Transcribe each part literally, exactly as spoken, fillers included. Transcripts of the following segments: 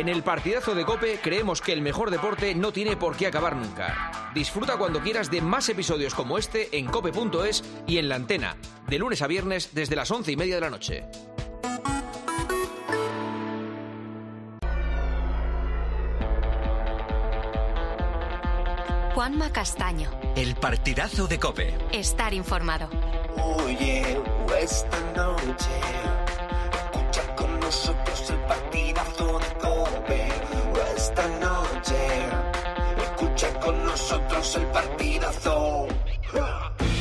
En el partidazo de Cope creemos que el mejor deporte no tiene por qué acabar nunca. Disfruta cuando quieras de más episodios como este en cope punto es y en la antena, de lunes a viernes desde las once y media de la noche. Juanma Castaño. El partidazo de Cope. Estar informado. Oye, esta noche, escucha con nosotros el partidazo de Cope. Esta noche, escucha con nosotros el partidazo.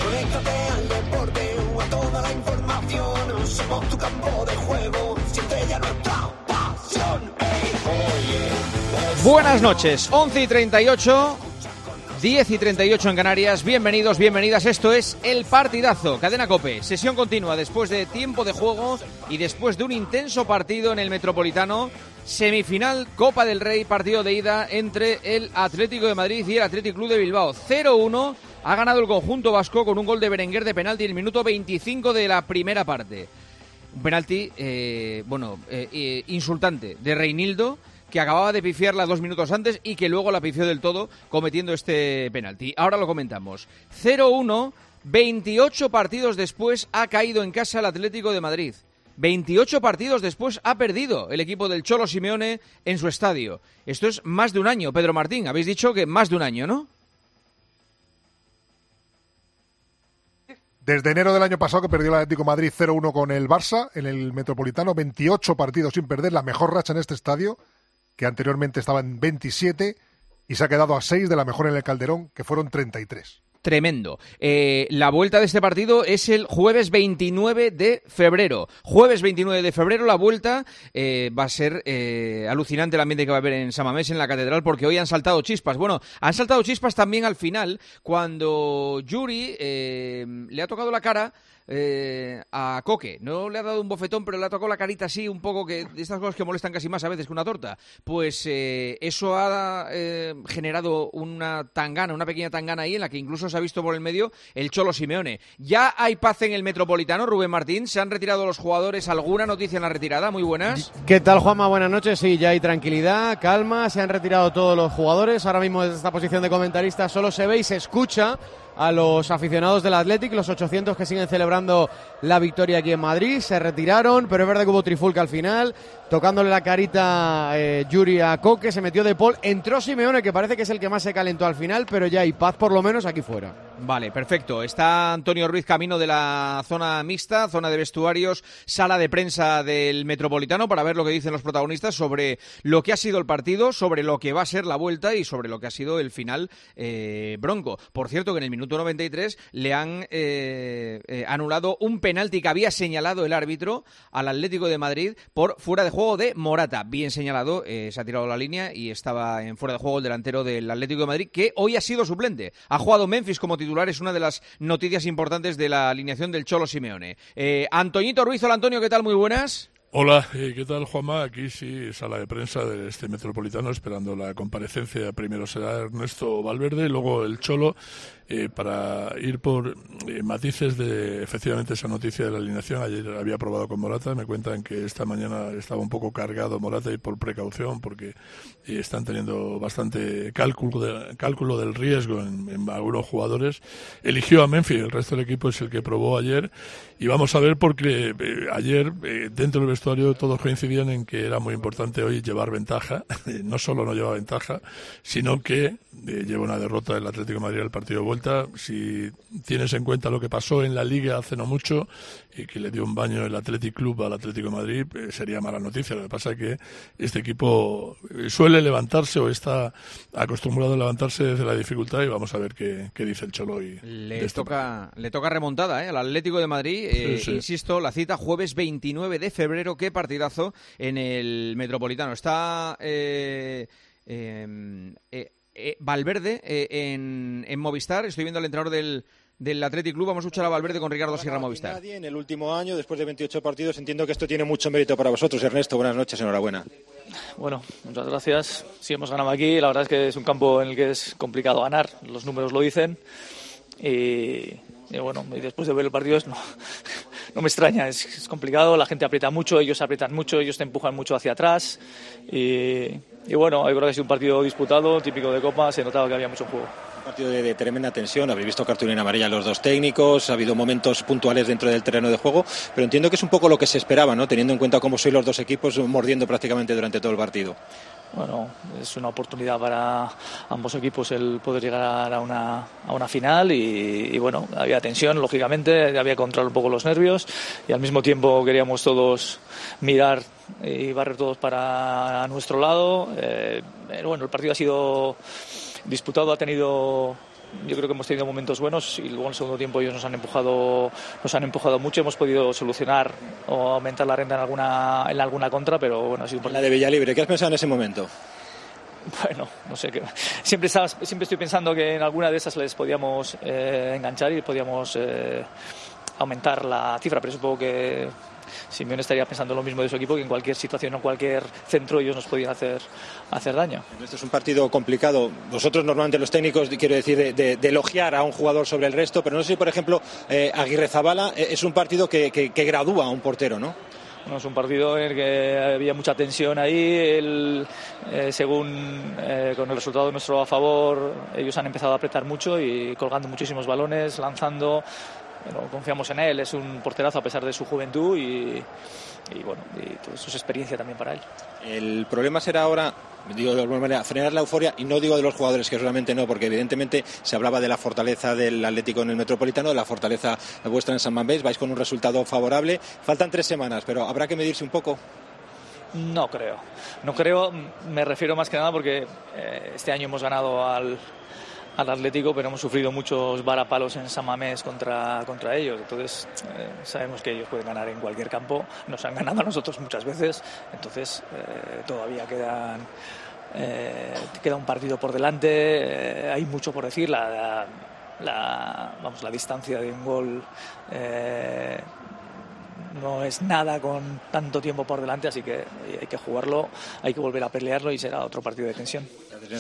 Conéctate al deporte o a toda la información. Somos tu campo de juego, siente ya nuestra pasión. Hey, oye, buenas noches, once y treinta y ocho. diez y treinta y ocho en Canarias, bienvenidos, bienvenidas, esto es El Partidazo, Cadena Cope, sesión continua después de tiempo de juego y después de un intenso partido en el Metropolitano, semifinal Copa del Rey, partido de ida entre el Atlético de Madrid y el Athletic Club de Bilbao, cero uno, ha ganado el conjunto vasco con un gol de Berenguer de penalti en el minuto veinticinco de la primera parte, un penalti, eh, bueno, eh, eh, insultante de Reinildo, que acababa de pifiarla dos minutos antes y que luego la pifió del todo cometiendo este penalti. Ahora lo comentamos. cero uno, veintiocho partidos después ha caído en casa el Atlético de Madrid. veintiocho partidos después ha perdido el equipo del Cholo Simeone en su estadio. Esto es más de un año, Pedro Martín. Habéis dicho que más de un año, ¿no? Desde enero del año pasado que perdió el Atlético de Madrid cero uno con el Barça en el Metropolitano. veintiocho partidos sin perder, la mejor racha en este estadio, que anteriormente estaba en veintisiete y se ha quedado a seis de la mejor en el Calderón, que fueron treinta y tres. Tremendo. Eh, la vuelta de este partido es el jueves veintinueve de febrero. Jueves veintinueve de febrero la vuelta. Eh, va a ser eh, alucinante el ambiente que va a haber en San Mamés, en la Catedral, porque hoy han saltado chispas. Bueno, han saltado chispas también al final, cuando Yuri eh, le ha tocado la cara Eh, a Coque. No le ha dado un bofetón, pero le ha tocado la carita así un poco, que de estas cosas que molestan casi más a veces que una torta. Pues eh, eso ha eh, generado una tangana, una pequeña tangana ahí, en la que incluso se ha visto por el medio el Cholo Simeone. Ya hay paz en el Metropolitano, Rubén Martín. Se han retirado los jugadores. ¿Alguna noticia en la retirada? Muy buenas. ¿Qué tal, Juanma? Buenas noches. Sí, ya hay tranquilidad, calma. Se han retirado todos los jugadores. Ahora mismo desde esta posición de comentarista solo se ve y se escucha a los aficionados del Athletic, los ochocientos que siguen celebrando la victoria aquí en Madrid. Se retiraron, pero es verdad que hubo trifulca al final, tocándole la carita eh, Yuri a Coque, se metió de Paul, entró Simeone, que parece que es el que más se calentó al final, pero ya hay paz por lo menos aquí fuera. Vale, perfecto. Está Antonio Ruiz camino de la zona mixta, zona de vestuarios, sala de prensa del Metropolitano, para ver lo que dicen los protagonistas sobre lo que ha sido el partido, sobre lo que va a ser la vuelta y sobre lo que ha sido el final eh, bronco. Por cierto, que en el minuto noventa y tres le han eh, eh, anulado un penalti que había señalado el árbitro al Atlético de Madrid por fuera de juego de Morata. Bien señalado, eh, se ha tirado la línea y estaba en fuera de juego el delantero del Atlético de Madrid, que hoy ha sido suplente. Ha jugado Memphis como titular, es una de las noticias importantes de la alineación del Cholo Simeone. Eh, Antoñito Ruiz, hola Antonio, ¿qué tal? Muy buenas. Hola, ¿qué tal, Juanma? Aquí sí, sala de prensa de este Metropolitano, esperando la comparecencia. Primero será Ernesto Valverde, luego el Cholo, eh, para ir por eh, matices de, efectivamente, esa noticia de la alineación. Ayer había probado con Morata, me cuentan que esta mañana estaba un poco cargado Morata, y por precaución, porque eh, están teniendo bastante cálculo, de, cálculo del riesgo en, en algunos jugadores. Eligió a Memphis, el resto del equipo es el que probó ayer, y vamos a ver, porque eh, ayer, eh, dentro del todos coincidían en que era muy importante hoy llevar ventaja. No solo no lleva ventaja, sino que eh, lleva una derrota el Atlético de Madrid al partido de vuelta. Si tienes en cuenta lo que pasó en la Liga hace no mucho, y eh, que le dio un baño el Athletic Club al Atlético de Madrid, eh, sería mala noticia. Lo que pasa es que este equipo suele levantarse, o está acostumbrado a levantarse desde la dificultad, y vamos a ver qué, qué dice el Cholo. Y le, toca, le toca remontada eh, al Atlético de Madrid. Eh, sí, sí. Insisto, la cita jueves veintinueve de febrero. Qué partidazo en el Metropolitano. Está eh, eh, eh, eh, Valverde eh, en, en Movistar. Estoy viendo al entrenador del, del Athletic Club. Vamos a escuchar a Valverde con Ricardo Sierra Movistar. Nadie en el último año, después de veintiocho partidos. Entiendo que esto tiene mucho mérito para vosotros. Ernesto, buenas noches, enhorabuena. Bueno, muchas gracias. Sí, hemos ganado aquí. La verdad es que es un campo en el que es complicado ganar. Los números lo dicen. Y, y bueno, después de ver el partido, no... no me extraña, es, es complicado, la gente aprieta mucho, ellos aprietan mucho, ellos te empujan mucho hacia atrás y, y bueno, yo creo que ha sido un partido disputado, típico de Copa, se notaba que había mucho juego. Un partido de, de tremenda tensión, habéis visto cartulina amarilla los dos técnicos, ha habido momentos puntuales dentro del terreno de juego, pero entiendo que es un poco lo que se esperaba, ¿no? Teniendo en cuenta cómo sois los dos equipos, mordiendo prácticamente durante todo el partido. Bueno, es una oportunidad para ambos equipos el poder llegar a una, a una final y, y bueno, había tensión, lógicamente, había que controlar un poco los nervios y al mismo tiempo queríamos todos mirar y barrer todos para nuestro lado. Eh, bueno, el partido ha sido disputado, ha tenido... Yo creo que hemos tenido momentos buenos y luego en el segundo tiempo ellos nos han empujado, nos han empujado mucho, hemos podido solucionar o aumentar la renta en alguna, en alguna contra, pero bueno, ha sido un partido. La de Villalibre, ¿qué has pensado en ese momento? Bueno, no sé qué. Siempre estás, siempre estoy pensando que en alguna de esas les podíamos eh, enganchar y podíamos eh, aumentar la cifra, pero supongo que Simeone estaría pensando lo mismo de su equipo, que en cualquier situación o en cualquier centro ellos nos podían hacer, hacer daño. Este es un partido complicado. Vosotros normalmente los técnicos, quiero decir, de, de, de elogiar a un jugador sobre el resto, pero no sé si, por ejemplo, eh, Aguirre Zabala es un partido que, que, que gradúa a un portero, ¿no? Bueno, es un partido en el que había mucha tensión ahí, el, eh, según eh, con el resultado nuestro a favor, ellos han empezado a apretar mucho y colgando muchísimos balones, lanzando... Pero confiamos en él, es un porterazo a pesar de su juventud y, y bueno, y todo eso es experiencia también para él. El problema será ahora, digo de alguna manera, frenar la euforia, y no digo de los jugadores, que solamente no, porque evidentemente se hablaba de la fortaleza del Atlético en el Metropolitano, de la fortaleza vuestra en San Mamés, vais con un resultado favorable, faltan tres semanas, pero habrá que medirse un poco. No creo, no creo, me refiero más que nada porque eh, este año hemos ganado al... al Atlético, pero hemos sufrido muchos varapalos en San Mamés contra, contra ellos, entonces eh, sabemos que ellos pueden ganar en cualquier campo, nos han ganado a nosotros muchas veces, entonces eh, todavía quedan, eh, queda un partido por delante, eh, hay mucho por decir, la, la, la, vamos, la distancia de un gol eh, no es nada con tanto tiempo por delante, así que hay que jugarlo, hay que volver a pelearlo y será otro partido de tensión.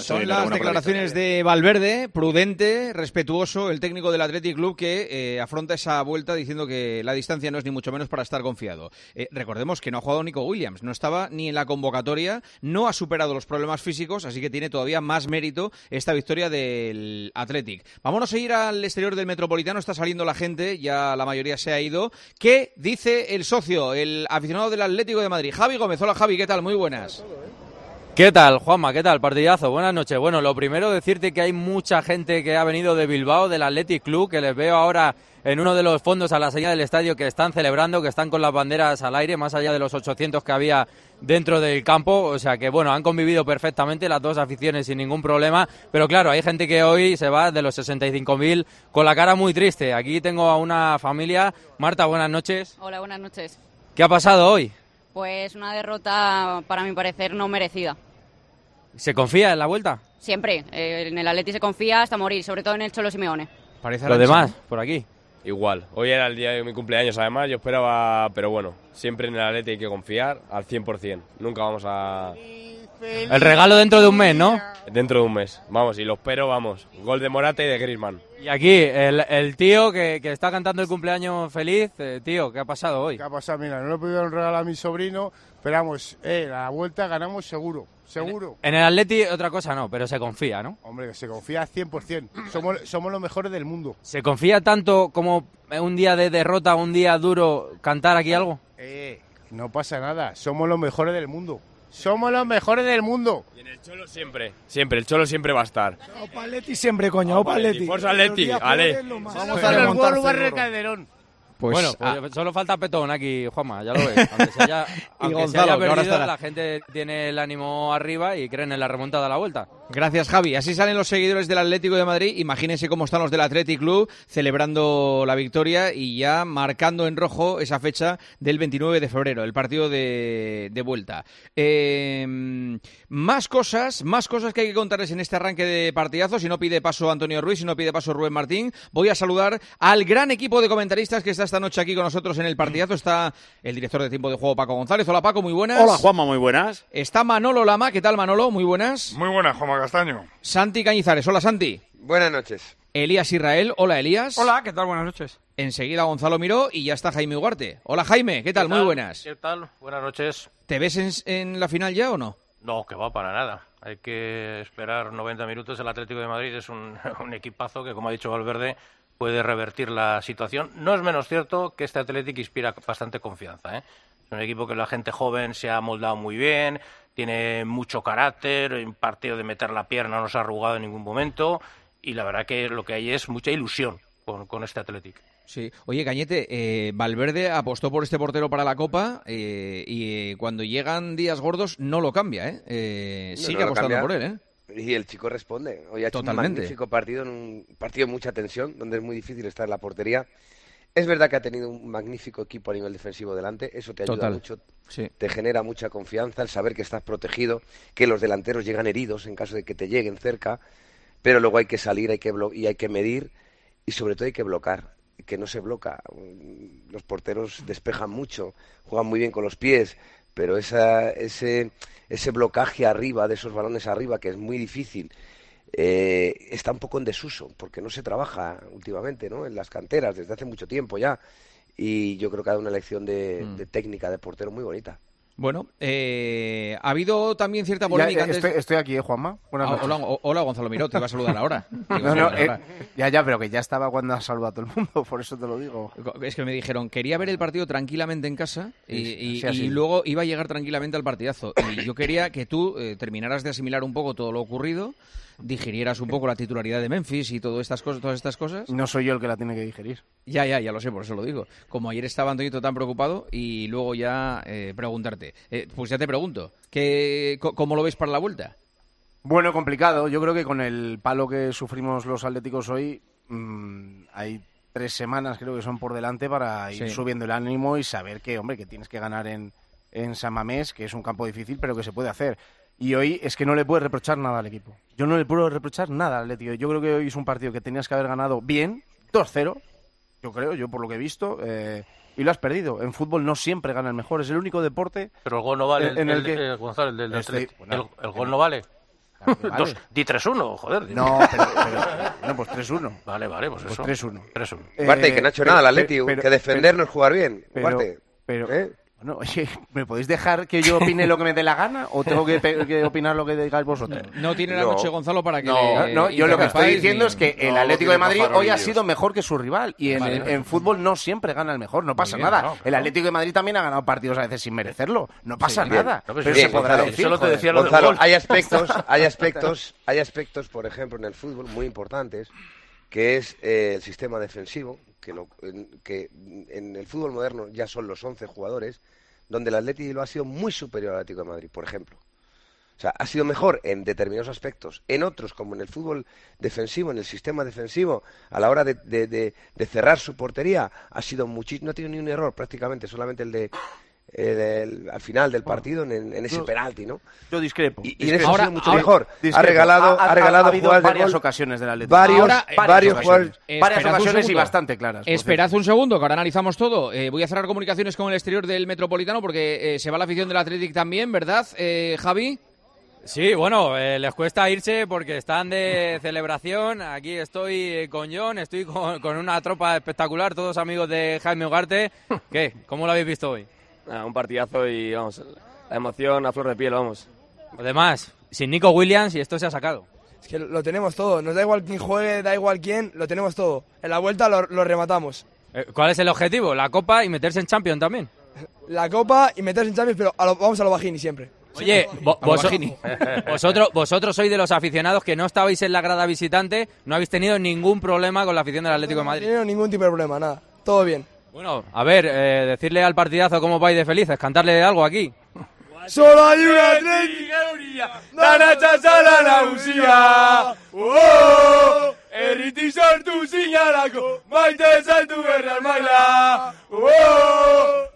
Son las declaraciones de Valverde, prudente, respetuoso, el técnico del Athletic Club, que eh, afronta esa vuelta diciendo que la distancia no es ni mucho menos para estar confiado. Eh, recordemos que no ha jugado Nico Williams, no estaba ni en la convocatoria, no ha superado los problemas físicos, así que tiene todavía más mérito esta victoria del Athletic. Vámonos a ir al exterior del Metropolitano, está saliendo la gente, ya la mayoría se ha ido. ¿Qué dice el socio, el aficionado del Atlético de Madrid? Javi Gómez, hola Javi, ¿qué tal? Muy buenas. ¿Qué tal, Juanma? ¿Qué tal? Partidazo. Buenas noches. Bueno, lo primero decirte que hay mucha gente que ha venido de Bilbao, del Athletic Club, que les veo ahora en uno de los fondos a la señal del estadio, que están celebrando, que están con las banderas al aire, más allá de los ochocientos que había dentro del campo, o sea que bueno, han convivido perfectamente las dos aficiones sin ningún problema, pero claro, hay gente que hoy se va de los sesenta y cinco mil con la cara muy triste. Aquí tengo a una familia. Marta, buenas noches. Hola, buenas noches. ¿Qué ha pasado hoy? Pues una derrota, para mi parecer, no merecida. ¿Se confía en la vuelta? Siempre. Eh, en el Atleti se confía hasta morir, sobre todo en el Cholo Simeone. Parece los demás, por aquí. Igual. Hoy era el día de mi cumpleaños, además. Yo esperaba... Pero bueno, siempre en el Atleti hay que confiar al cien por cien. Nunca vamos a... El regalo dentro de un mes, ¿no? Dentro de un mes. Vamos, y lo espero, vamos. Gol de Morata y de Griezmann. Y aquí, el, el tío que, que está cantando el cumpleaños feliz. Eh, tío, ¿qué ha pasado hoy? ¿Qué ha pasado? Mira, no le pudieron regalar a mi sobrino. Esperamos, eh, la vuelta ganamos seguro. Seguro. En el Atleti otra cosa no, pero se confía, ¿no? Hombre, se confía cien por cien. Somos, somos los mejores del mundo. ¿Se confía tanto como un día de derrota, un día duro, cantar aquí algo? Eh, no pasa nada. Somos los mejores del mundo. Somos los mejores del mundo. Y en el Cholo siempre, siempre, el Cholo siempre va a estar. Opa Atleti siempre, coño, Opa Atleti. Forza Atleti, ale. Vamos a remontar el barrio Calderón. Pues, bueno, pues ah. solo falta Petón aquí, Juanma, ya lo ves. Aunque se haya, aunque Gonzalo, se haya perdido, ahora la gente tiene el ánimo arriba y creen en la remontada a la vuelta. Gracias, Javi. Así salen los seguidores del Atlético de Madrid. Imagínense cómo están los del Athletic Club celebrando la victoria y ya marcando en rojo esa fecha del veintinueve de febrero, el partido de, de vuelta. Eh, más cosas, más cosas que hay que contarles en este arranque de partidazo. Si no pide paso Antonio Ruiz, si no pide paso Rubén Martín, voy a saludar al gran equipo de comentaristas que está esta noche aquí con nosotros en el partidazo. Está el director de Tiempo de Juego, Paco González. Hola, Paco, muy buenas. Hola, Juanma, muy buenas. Está Manolo Lama. ¿Qué tal, Manolo? Muy buenas. Muy buenas, Juanma Castaño. Santi Cañizares. Hola, Santi. Buenas noches. Elías Israel. Hola, Elías. Hola, ¿qué tal? Buenas noches. Enseguida Gonzalo Miró y ya está Jaime Ugarte. Hola, Jaime, ¿qué tal? ¿Qué tal? Muy buenas. ¿Qué tal? Buenas noches. ¿Te ves en, en la final ya o no? No, que va, para nada. Hay que esperar noventa minutos. El Atlético de Madrid es un, un equipazo que, como ha dicho Valverde, puede revertir la situación. No es menos cierto que este Atlético inspira bastante confianza, ¿eh? Es un equipo que la gente joven se ha moldado muy bien, tiene mucho carácter, un partido de meter la pierna no se ha arrugado en ningún momento y la verdad que lo que hay es mucha ilusión con, con este Atlético. Sí. Oye, Cañete, eh, Valverde apostó por este portero para la Copa eh, y eh, cuando llegan días gordos no lo cambia, ¿eh? eh no, sigue no apostando por él, ¿eh? Y el chico responde. Hoy ha hecho Totalmente. un magnífico partido, un partido de mucha tensión, donde es muy difícil estar en la portería. Es verdad que ha tenido un magnífico equipo a nivel defensivo delante, eso te ayuda Total. mucho, sí. te genera mucha confianza, el saber que estás protegido, que los delanteros llegan heridos en caso de que te lleguen cerca, pero luego hay que salir, hay que blo- y hay que medir y sobre todo hay que bloquear, que no se bloca. Los porteros despejan mucho, juegan muy bien con los pies, pero esa, ese, ese blocaje arriba, de esos balones arriba, que es muy difícil, eh, está un poco en desuso, porque no se trabaja últimamente, ¿no? En las canteras, desde hace mucho tiempo ya, y yo creo que ha dado una lección de, mm. de técnica de portero muy bonita. Bueno, eh, ha habido también cierta polémica. Ya, ya, estoy, antes... estoy aquí, ¿eh, Juanma? Buenas noches. Ah, hola, hola, Gonzalo Miró, te va a saludar ahora. Digo, no, no, eh, ya, ya, pero que ya estaba cuando ha saludado a todo el mundo, por eso te lo digo. Es que me dijeron, quería ver el partido tranquilamente en casa y, y, sí, sí, sí. y luego iba a llegar tranquilamente al partidazo. Y yo quería que tú eh, terminaras de asimilar un poco todo lo ocurrido, digirieras un poco la titularidad de Memphis y todas estas cosas, todas estas cosas. No soy yo el que la tiene que digerir. Ya, ya, ya lo sé, por eso lo digo. Como ayer estaba Antonito tan preocupado y luego ya eh, preguntarte. Eh, pues ya te pregunto, ¿qué, ¿cómo lo ves para la vuelta? Bueno, complicado. Yo creo que con el palo que sufrimos los atléticos hoy, mmm, hay tres semanas creo que son por delante para ir sí. subiendo el ánimo y saber que, hombre, que tienes que ganar en, en San Mamés, que es un campo difícil, pero que se puede hacer. Y hoy es que no le puedes reprochar nada al equipo. Yo no le puedo reprochar nada al Atlético. Yo creo que hoy es un partido que tenías que haber ganado bien, dos cero, yo creo, yo por lo que he visto... Eh, Y lo has perdido. En fútbol no siempre gana el mejor. Es el único deporte... Pero el gol no vale, en el, el, el que... eh, Gonzalo, el del Atlético. Bueno, el, el gol no vale. Claro vale. Dos, di tres uno, joder. Dime. No, pero, pero, no, pues tres uno. Vale, vale, pues, pues eso. tres uno. tres uno. Eh, Guarte, que no ha hecho pero, nada el Atlético. Que defendernos, pero, jugar bien. Guarte. Pero, pero ¿eh? Bueno, oye, ¿me podéis dejar que yo opine lo que me dé la gana? ¿O tengo que, pe- que opinar lo que digáis vosotros? No tiene la no. noche, Gonzalo, para que... No, le, no yo lo que estoy diciendo ni... es que el no, Atlético de Madrid hoy ha sido mejor que su rival. Y en, vale, en, en fútbol no siempre gana el mejor, no pasa bien, nada. No, claro. El Atlético de Madrid también ha ganado partidos a veces sin merecerlo. No pasa sí, nada. No, pues, pero bien, se podrá Gonzalo, decir. Solo te decía lo Gonzalo, hay aspectos, hay aspectos, hay aspectos, por ejemplo, en el fútbol muy importantes, que es eh, el sistema defensivo. Que, lo, que en el fútbol moderno ya son los once jugadores, donde el Atleti lo ha sido muy superior al Atlético de Madrid, por ejemplo. O sea, ha sido mejor en determinados aspectos, en otros, como en el fútbol defensivo, en el sistema defensivo, a la hora de, de, de, de cerrar su portería, ha sido muchísimo, no ha tenido ni un error prácticamente, solamente el de... El, el, al final del partido en, en ese yo, penalti, ¿no? Yo discrepo. Y, y en eso ahora, ha sido mucho ahora, mejor. Discrepo. Ha regalado, ha, ha, ha regalado ha jugadas varias de gol, ocasiones del Atlético. Varios, ahora, varios, varios ocasiones, jugadores, varias ocasiones y bastante claras. Esperad un segundo, que ahora analizamos todo. Eh, voy a cerrar comunicaciones con el exterior del Metropolitano porque eh, se va la afición del Athletic también, ¿verdad, eh, Javi? Sí, bueno, eh, les cuesta irse porque están de celebración. Aquí estoy con John, estoy con, con una tropa espectacular, todos amigos de Jaime Ugarte. ¿Qué? ¿Cómo lo habéis visto hoy? Ah, un partidazo y, vamos, la emoción a flor de piel, vamos. Además, sin Nico Williams y esto se ha sacado. Es que lo tenemos todo, nos da igual quién juegue, da igual quién, lo tenemos todo. En la vuelta lo, lo rematamos. Eh, ¿Cuál es el objetivo? ¿La Copa y meterse en Champions también? La Copa y meterse en Champions, pero a lo, vamos a lo bajini siempre. Oye, vo- vos, vosotros, vosotros sois de los aficionados que no estabais en la grada visitante, no habéis tenido ningún problema con la afición del Atlético de Madrid. No, no, ningún tipo de problema, nada, todo bien. Bueno, a ver, eh, decirle al partidazo cómo vais de felices, cantarle algo aquí. Solo hay una Atlética, Naranjas a la Nausía, oh, erriti sortu zinalako, maite saltu berrar maila, oh,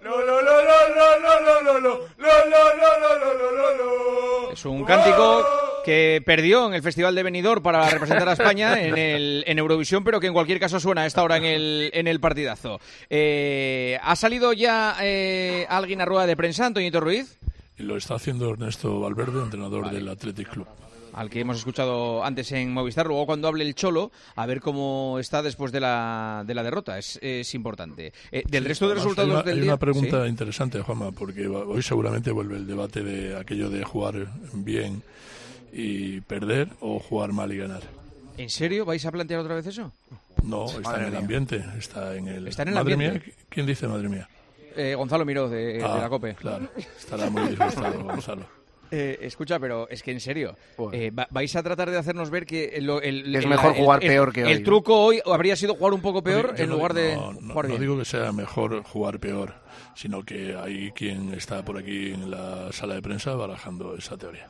lo lo lo lo lo lo lo lo lo lo lo lo lo. Es un cántico que perdió en el Festival de Benidorm para representar a España en, el, en Eurovisión, pero que en cualquier caso suena a esta hora en el, en el partidazo. Eh, ¿Ha salido ya eh, alguien a rueda de prensa, Antonio Ruiz? y lo está haciendo Ernesto Valverde, entrenador vale. del Athletic Club, al que hemos escuchado antes en Movistar. Luego cuando hable el Cholo, a ver cómo está después de la, de la derrota, es, es importante. Eh, del sí, resto de resultados una, del hay día... una pregunta ¿Sí? interesante, Juanma, porque hoy seguramente vuelve el debate de aquello de jugar bien y perder o jugar mal y ganar. ¿En serio? ¿Vais a plantear otra vez eso? No, está madre en el mía. ambiente, está en el... ¿Está en el madre ambiente? Mía, ¿quién dice madre mía? Eh, Gonzalo Miró, de, ah, de la Cope. Claro, estará muy disgustado Gonzalo. Eh, escucha, pero es que en serio, eh, vais a tratar de hacernos ver que lo, el, es el, mejor el, jugar el, peor que el, hoy. El truco hoy habría sido jugar un poco peor no, en no, lugar de no, no, jugar bien. No digo que sea mejor jugar peor, sino que hay quien está por aquí en la sala de prensa barajando esa teoría.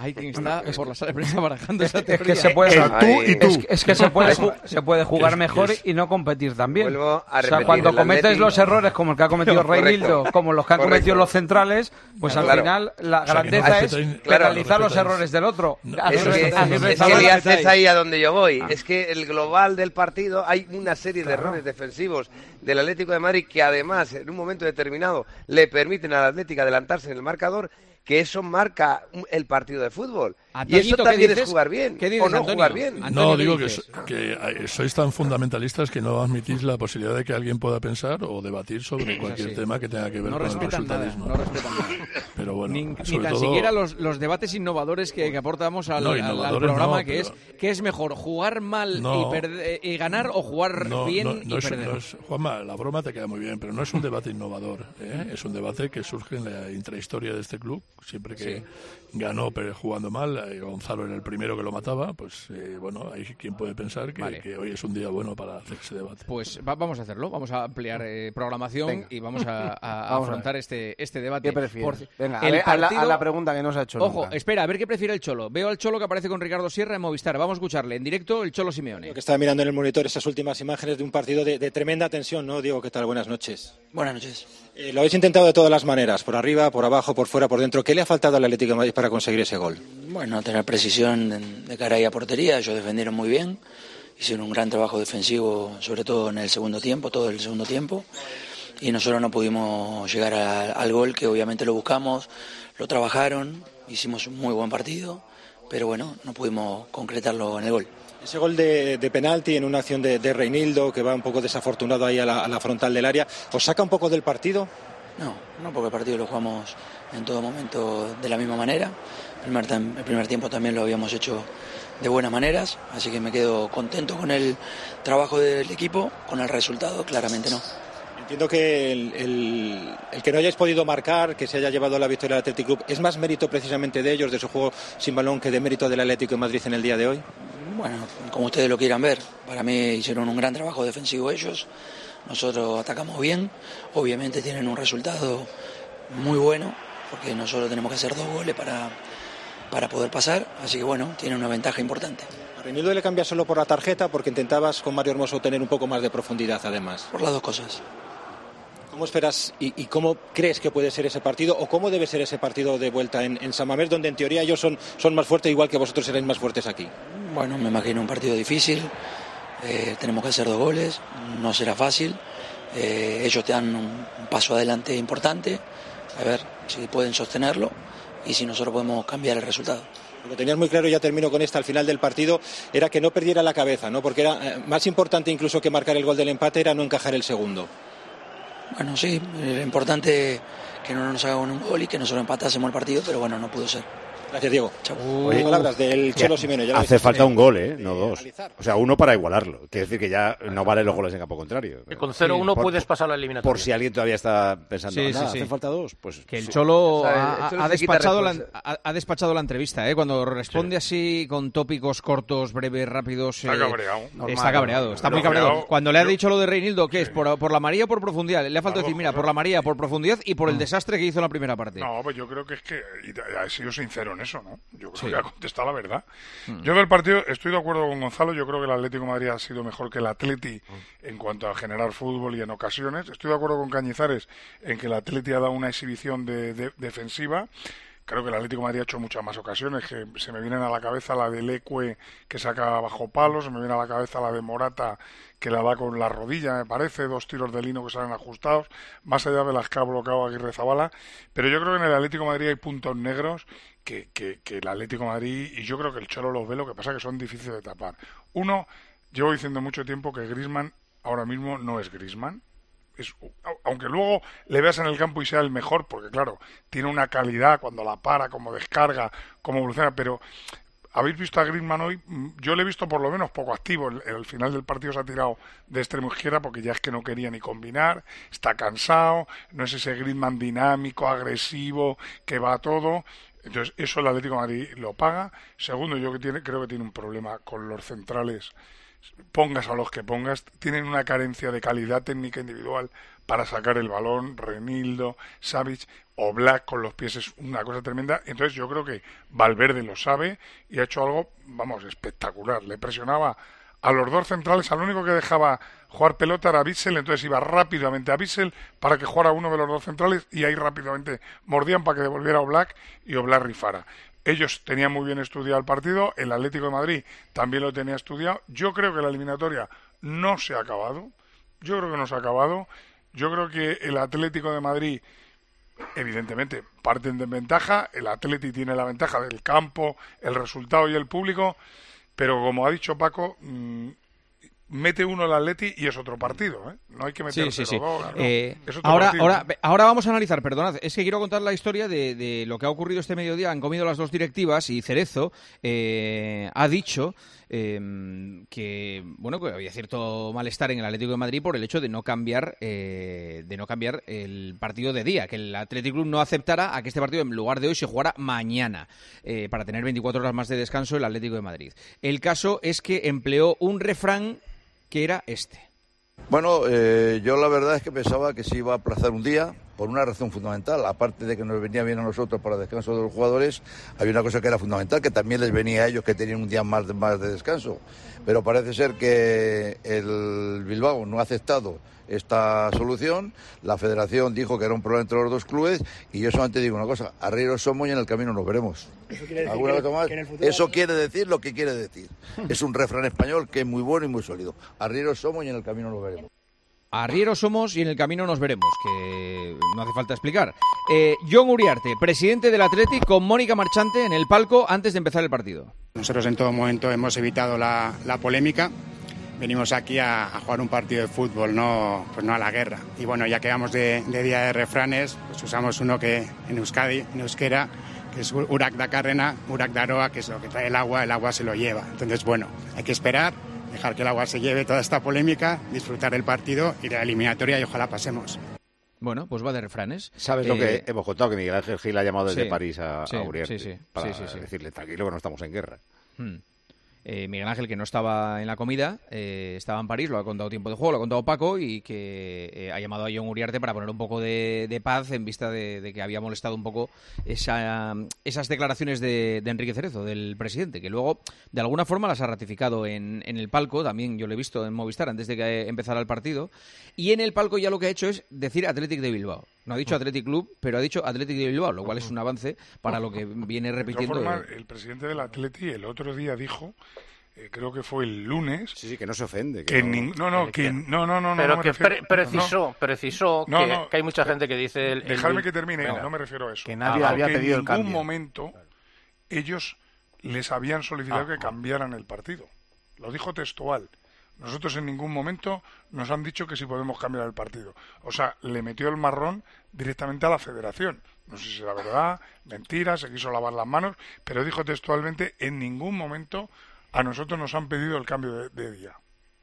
Hay quien está por la sala de prensa barajando esa teoría. Es que se puede, el tú y tú. Es que, es que se, puede, se puede jugar es, mejor es. y no competir también. O sea, cuando cometes los errores como el que ha cometido Reinildo, como los que han correcto. cometido los centrales, pues claro. al final la o sea, grandeza no es penalizar claro, no los errores del otro. No. Es, es que, que, es que haces ahí a donde yo voy. Ah. Es que el global del partido, hay una serie claro. de errores defensivos del Atlético de Madrid que además en un momento determinado le permiten al Atlético adelantarse en el marcador, que eso marca el partido de fútbol. Antonito, y eso también es jugar bien, ¿qué dices, o no Antonio? jugar bien. No, digo que, so, que sois tan fundamentalistas que no admitís la posibilidad de que alguien pueda pensar o debatir sobre cualquier tema que tenga que ver no con el resultadismo. Nada, no respetan nada. Pero bueno, ni, sobre ni tan todo, siquiera los, los debates innovadores que, que aportamos al, no, al, al programa, no, que es que es mejor jugar mal no, y, perder, y ganar o jugar no, bien no, no, y no es, perder. No es, Juanma, la broma te queda muy bien, pero no es un debate innovador, ¿eh? Es un debate que surge en la intrahistoria de este club. Siempre que sí. ganó pero jugando mal, Gonzalo era el primero que lo mataba, pues eh, bueno, hay quien puede pensar que, vale. que hoy es un día bueno para hacer ese debate. Pues va, vamos a hacerlo, vamos a ampliar eh, programación Venga. y vamos a, a vamos afrontar a este, este debate. ¿Qué prefieres? Por, Venga, el a, partido, a, la, a la pregunta que nos ha hecho. Ojo, nunca. espera, a ver qué prefiere el Cholo. Veo al Cholo que aparece con Ricardo Sierra en Movistar. Vamos a escucharle en directo el Cholo Simeone. Lo que estaba mirando en el monitor, esas últimas imágenes de un partido de, de tremenda tensión, ¿no? Diego, ¿qué tal? Buenas noches. Buenas noches. Eh, lo habéis intentado de todas las maneras, por arriba, por abajo, por fuera, por dentro. ¿Qué le ha faltado al Atlético de Madrid para conseguir ese gol? Bueno, tener precisión de cara y a portería. Ellos defendieron muy bien, hicieron un gran trabajo defensivo, sobre todo en el segundo tiempo, todo el segundo tiempo. Y nosotros no pudimos llegar a, al gol, que obviamente lo buscamos, lo trabajaron, hicimos un muy buen partido, pero bueno, no pudimos concretarlo en el gol. Ese gol de, de penalti en una acción de, de Reinildo, que va un poco desafortunado ahí a la, a la frontal del área, ¿os saca un poco del partido? No, no, porque el partido lo jugamos en todo momento de la misma manera. El primer, el primer tiempo también lo habíamos hecho de buenas maneras, así que me quedo contento con el trabajo del equipo, con el resultado, claramente no. Entiendo que el, el, el que no hayáis podido marcar, que se haya llevado la victoria del Athletic Club, ¿es más mérito precisamente de ellos, de su juego sin balón, que de mérito del Atlético de Madrid en el día de hoy? Bueno, como ustedes lo quieran ver, para mí hicieron un gran trabajo defensivo ellos, nosotros atacamos bien, obviamente tienen un resultado muy bueno, porque nosotros tenemos que hacer dos goles para, para poder pasar, así que bueno, tienen una ventaja importante. A Reinildo le cambia solo por la tarjeta, porque intentabas con Mario Hermoso tener un poco más de profundidad además. Por las dos cosas. ¿Cómo esperas y, y cómo crees que puede ser ese partido o cómo debe ser ese partido de vuelta en, en San Mamés, donde en teoría ellos son, son más fuertes, igual que vosotros seréis más fuertes aquí? Bueno, me imagino un partido difícil, eh, tenemos que hacer dos goles, no será fácil, eh, ellos te dan un paso adelante importante, a ver si pueden sostenerlo y si nosotros podemos cambiar el resultado. Lo que tenías muy claro, ya termino con esta, al final del partido, era que no perdiera la cabeza, ¿no? Porque era eh, más importante incluso que marcar el gol del empate era no encajar el segundo. Bueno, sí, lo importante es que no nos hagan un gol y que nosotros empatásemos el partido, pero bueno, no pudo ser. Gracias, Diego. Chao. Oye, palabras del Cholo Simeone. Ya hace falta un gol, ¿eh? No dos. O sea, uno para igualarlo. Quiere decir que ya no valen los goles en campo contrario. Que con cero uno sí, puedes pasar la eliminatoria. Por si alguien todavía está pensando, sí, sí, nada, sí. hace falta dos. Pues, que el sí. Cholo, o sea, el Cholo ha, ha, despachado la, ha, ha despachado la entrevista, ¿eh? Cuando responde sí. así con tópicos cortos, breves, rápidos. Está eh, cabreado. Normal, está cabreado, está muy cabreado. cabreado. Cuando le ha dicho lo de Reinildo, ¿qué sí. es? ¿Por, por la María o por profundidad? Le ha faltado decir, mira, por la María, por profundidad y por el desastre que hizo en la primera parte. No, pues yo creo que es que ha sido sincero. Eso, ¿no? Yo creo sí. que ha contestado la verdad. Mm. Yo del partido estoy de acuerdo con Gonzalo. Yo creo que el Atlético de Madrid ha sido mejor que el Atleti mm. en cuanto a generar fútbol y en ocasiones. Estoy de acuerdo con Cañizares en que el Atleti ha dado una exhibición de, de, defensiva. creo que el Atlético de Madrid ha hecho muchas más ocasiones, que se me vienen a la cabeza la de Leque, que saca bajo palo, se me viene a la cabeza la de Morata, que la da con la rodilla, me parece, dos tiros de Lino que salen ajustados, más allá de las que ha bloqueado Aguirre Zabala, pero yo creo que en el Atlético de Madrid hay puntos negros que, que, que el Atlético de Madrid, y yo creo que el Cholo los ve, lo que pasa que son difíciles de tapar. Uno, llevo diciendo mucho tiempo que Griezmann ahora mismo no es Griezmann, es, aunque luego le veas en el campo y sea el mejor, porque claro, tiene una calidad cuando la para, como descarga, como evoluciona, pero habéis visto a Griezmann hoy, yo le he visto por lo menos poco activo, al final del partido se ha tirado de extremo izquierda porque ya es que no quería ni combinar, está cansado, no es ese Griezmann dinámico, agresivo, que va a todo. Entonces eso el Atlético de Madrid lo paga. Segundo, yo que tiene, creo que tiene un problema con los centrales, pongas a los que pongas, tienen una carencia de calidad técnica individual para sacar el balón, Reinildo, Savic, Oblak con los pies es una cosa tremenda. Entonces yo creo que Valverde lo sabe y ha hecho algo, vamos, espectacular. Le presionaba a los dos centrales, al único que dejaba jugar pelota era Witsel, entonces iba rápidamente a Witsel para que jugara uno de los dos centrales y ahí rápidamente mordían para que devolviera a Oblak y Oblak rifara. Ellos tenían muy bien estudiado el partido, el Atlético de Madrid también lo tenía estudiado. Yo creo que la eliminatoria no se ha acabado, yo creo que no se ha acabado. Yo creo que el Atlético de Madrid, evidentemente, parten de ventaja. El Atlético tiene la ventaja del campo, el resultado y el público, pero como ha dicho Paco, mmm, mete uno el Atleti y es otro partido, ¿eh? No hay que meter sí, sí, sí. Dos, claro. eh, ahora, ahora, ahora vamos a analizar, perdonad, es que quiero contar la historia de, de lo que ha ocurrido este mediodía. Han comido las dos directivas y Cerezo eh, ha dicho eh, que bueno que había cierto malestar en el Atlético de Madrid por el hecho de no cambiar eh, de no cambiar el partido de día, que el Athletic Club no aceptara a que este partido en lugar de hoy se jugara mañana eh, para tener veinticuatro horas más de descanso el Atlético de Madrid. El caso es que empleó un refrán que era este. Bueno, eh, yo la verdad es que pensaba que se iba a aplazar un día por una razón fundamental, aparte de que nos venía bien a nosotros para el descanso de los jugadores, había una cosa que era fundamental, que también les venía a ellos que tenían un día más de, más de descanso, pero parece ser que el Bilbao no ha aceptado esta solución, la federación dijo que era un problema entre los dos clubes y yo solamente digo una cosa, arrieros somos y en el camino nos veremos. Eso quiere decir, ¿Alguna cosa más? Eso quiere decir lo que quiere decir. Es un refrán español que es muy bueno y muy sólido. Arrieros somos y en el camino nos veremos. Arrieros somos y en el camino nos veremos, que no hace falta explicar. Eh, Jon Uriarte, presidente del Athletic, con Mónica Marchante en el palco antes de empezar el partido. Nosotros en todo momento hemos evitado la, la polémica. Venimos aquí a, a jugar un partido de fútbol, no, pues no a la guerra. Y bueno, ya que vamos de, de día de refranes, pues usamos uno que en Euskadi, en euskera, que es Urak da Carrena, Urak da Aroa, que es lo que trae el agua, el agua se lo lleva. Entonces, bueno, hay que esperar, dejar que el agua se lleve toda esta polémica, disfrutar del partido y de la eliminatoria y ojalá pasemos. Bueno, pues va de refranes. ¿Sabes eh, lo que hemos contado? Que Miguel Ángel Gil ha llamado desde sí, París a, sí, a Uriarte sí, sí, para sí, sí, decirle, tranquilo que no estamos en guerra. Hmm. Eh, Miguel Ángel, que no estaba en la comida, eh, estaba en París, lo ha contado Tiempo de Juego, lo ha contado Paco, y que eh, ha llamado a Jon Uriarte para poner un poco de, de paz en vista de, de que había molestado un poco esa, esas declaraciones de, de Enrique Cerezo, del presidente, que luego de alguna forma las ha ratificado en, en el palco, también yo lo he visto en Movistar antes de que empezara el partido, y en el palco ya lo que ha hecho es decir Athletic de Bilbao. No ha dicho Athletic Club, pero ha dicho Athletic de Bilbao, lo cual es un avance para lo que viene repitiendo. De otra forma, el presidente del Atleti el otro día dijo, eh, creo que fue el lunes... Sí, sí, que no se ofende. Que que no, no, no, que, no, no, no... Pero no que pre precisó, no, precisó no, que, no, que hay mucha gente que dice... El, el dejarme que termine, venga, no me refiero a eso. Que nadie ah, había pedido el cambio. En ningún momento ellos les habían solicitado ah, que cambiaran el partido. Lo dijo textual. Nosotros en ningún momento nos han dicho que si podemos cambiar el partido. O sea, le metió el marrón directamente a la federación. No sé si es la verdad, mentira, se quiso lavar las manos, pero dijo textualmente, en ningún momento a nosotros nos han pedido el cambio de, de día.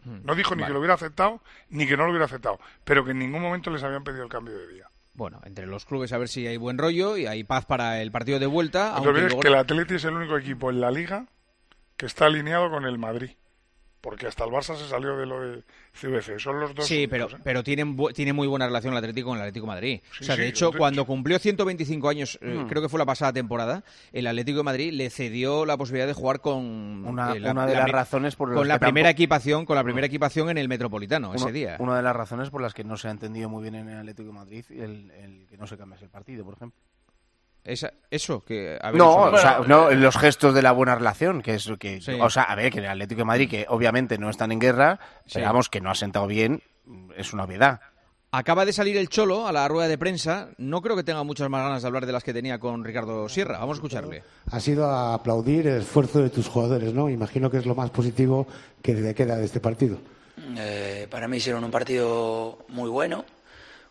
No dijo ni vale. que lo hubiera aceptado, ni que no lo hubiera aceptado, pero que en ningún momento les habían pedido el cambio de día. Bueno, entre los clubes a ver si hay buen rollo y hay paz para el partido de vuelta. Lo que es luego... que el Atleti es el único equipo en la Liga que está alineado con el Madrid. Porque hasta el Barça se salió de lo de C B C. Son los dos. Sí, únicos, pero, ¿eh? pero tienen bu tiene muy buena relación el Atlético con el Atlético de Madrid. Sí, o sea, sí, de hecho, cuando hecho. cumplió ciento veinticinco años, eh, mm. creo que fue la pasada temporada, el Atlético de Madrid le cedió la posibilidad de jugar con una, eh, la, una de la, las razones por con la tampoco... primera equipación, con la primera equipación en el Metropolitano uno, ese día. Una de las razones por las que no se ha entendido muy bien en el Atlético de Madrid el, el que no se cambie el partido, por ejemplo. Esa, eso que a ver, no, o sea, no, los gestos de la buena relación, que es que sí. O sea, a ver, que el Atlético de Madrid, que obviamente no están en guerra, sí. Digamos que no ha sentado bien, es una obviedad. Acaba de salir el Cholo a la rueda de prensa. No creo que tenga muchas más ganas de hablar de las que tenía con Ricardo Sierra. Vamos a escucharle. Ha sido a aplaudir el esfuerzo de tus jugadores, ¿no? Imagino que es lo más positivo que te queda de este partido. Eh, para mí hicieron un partido muy bueno.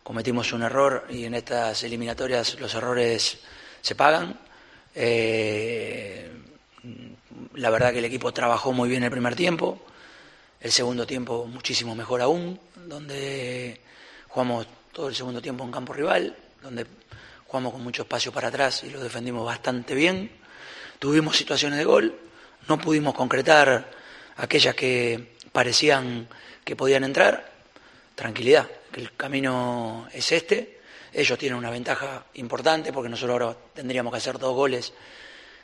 Cometimos un error y en estas eliminatorias los errores se pagan. Eh, la verdad que el equipo trabajó muy bien el primer tiempo. El segundo tiempo muchísimo mejor aún, donde... jugamos todo el segundo tiempo en campo rival, donde jugamos con mucho espacio para atrás y lo defendimos bastante bien. Tuvimos situaciones de gol, no pudimos concretar aquellas que parecían que podían entrar. Tranquilidad, que el camino es este. Ellos tienen una ventaja importante porque nosotros ahora tendríamos que hacer dos goles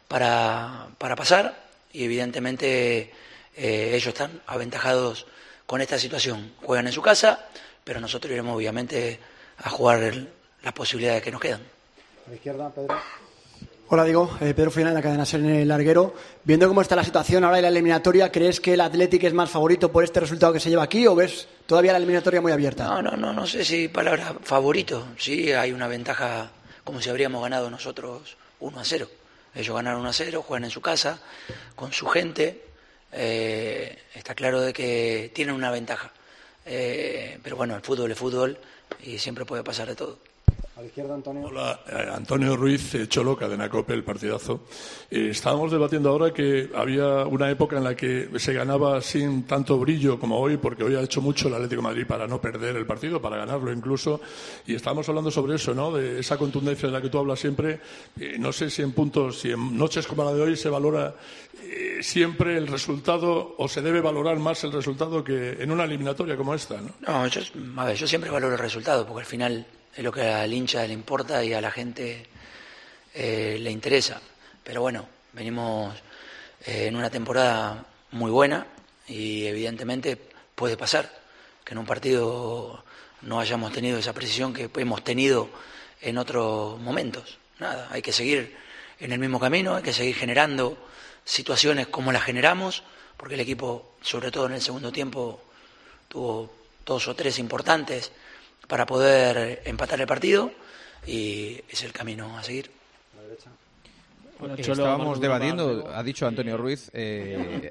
para, para pasar y evidentemente eh, ellos están aventajados con esta situación. Juegan en su casa... pero nosotros iremos obviamente a jugar el, las posibilidades que nos quedan. A la izquierda, Pedro. Hola, Diego. Eh, Pedro Fina, en la cadena SER en el Larguero. Viendo cómo está la situación ahora de la eliminatoria, ¿crees que el Athletic es más favorito por este resultado que se lleva aquí o ves todavía la eliminatoria muy abierta? No, no, no, no sé si palabra favorito. Sí, hay una ventaja como si habríamos ganado nosotros uno a cero. Ellos ganaron uno a cero, juegan en su casa, con su gente. Eh, está claro de que tienen una ventaja. Eh, pero bueno, el fútbol es fútbol y siempre puede pasar de todo. A la izquierda, Antonio. Hola, Antonio Ruiz, Cholo, cadena Cope, el partidazo. Eh, estábamos debatiendo ahora que había una época en la que se ganaba sin tanto brillo como hoy, porque hoy ha hecho mucho el Atlético de Madrid para no perder el partido, para ganarlo incluso, y estábamos hablando sobre eso, ¿no? De esa contundencia de la que tú hablas siempre. Eh, no sé si en puntos, si en noches como la de hoy se valora eh, siempre el resultado, o se debe valorar más el resultado que en una eliminatoria como esta, ¿no? No, yo, a ver, yo siempre valoro el resultado, porque al final... es lo que al hincha le importa y a la gente eh, le interesa. Pero bueno, venimos eh, en una temporada muy buena y evidentemente puede pasar que en un partido no hayamos tenido esa precisión que hemos tenido en otros momentos. Nada, hay que seguir en el mismo camino, hay que seguir generando situaciones como las generamos, porque el equipo, sobre todo en el segundo tiempo, tuvo dos o tres importantes para poder empatar el partido y es el camino a seguir. La derecha. Bueno, Cholo, estábamos debatiendo, ha dicho Antonio Ruiz, eh,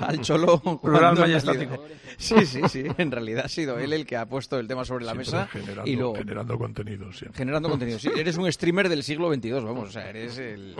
al Cholo plural majestático. Sí, sí, sí, en realidad ha sido él el que ha puesto el tema sobre la siempre mesa generando, y luego generando contenido, siempre. Generando contenido. Sí, eres un streamer del siglo veintidós, vamos, o sea, eres el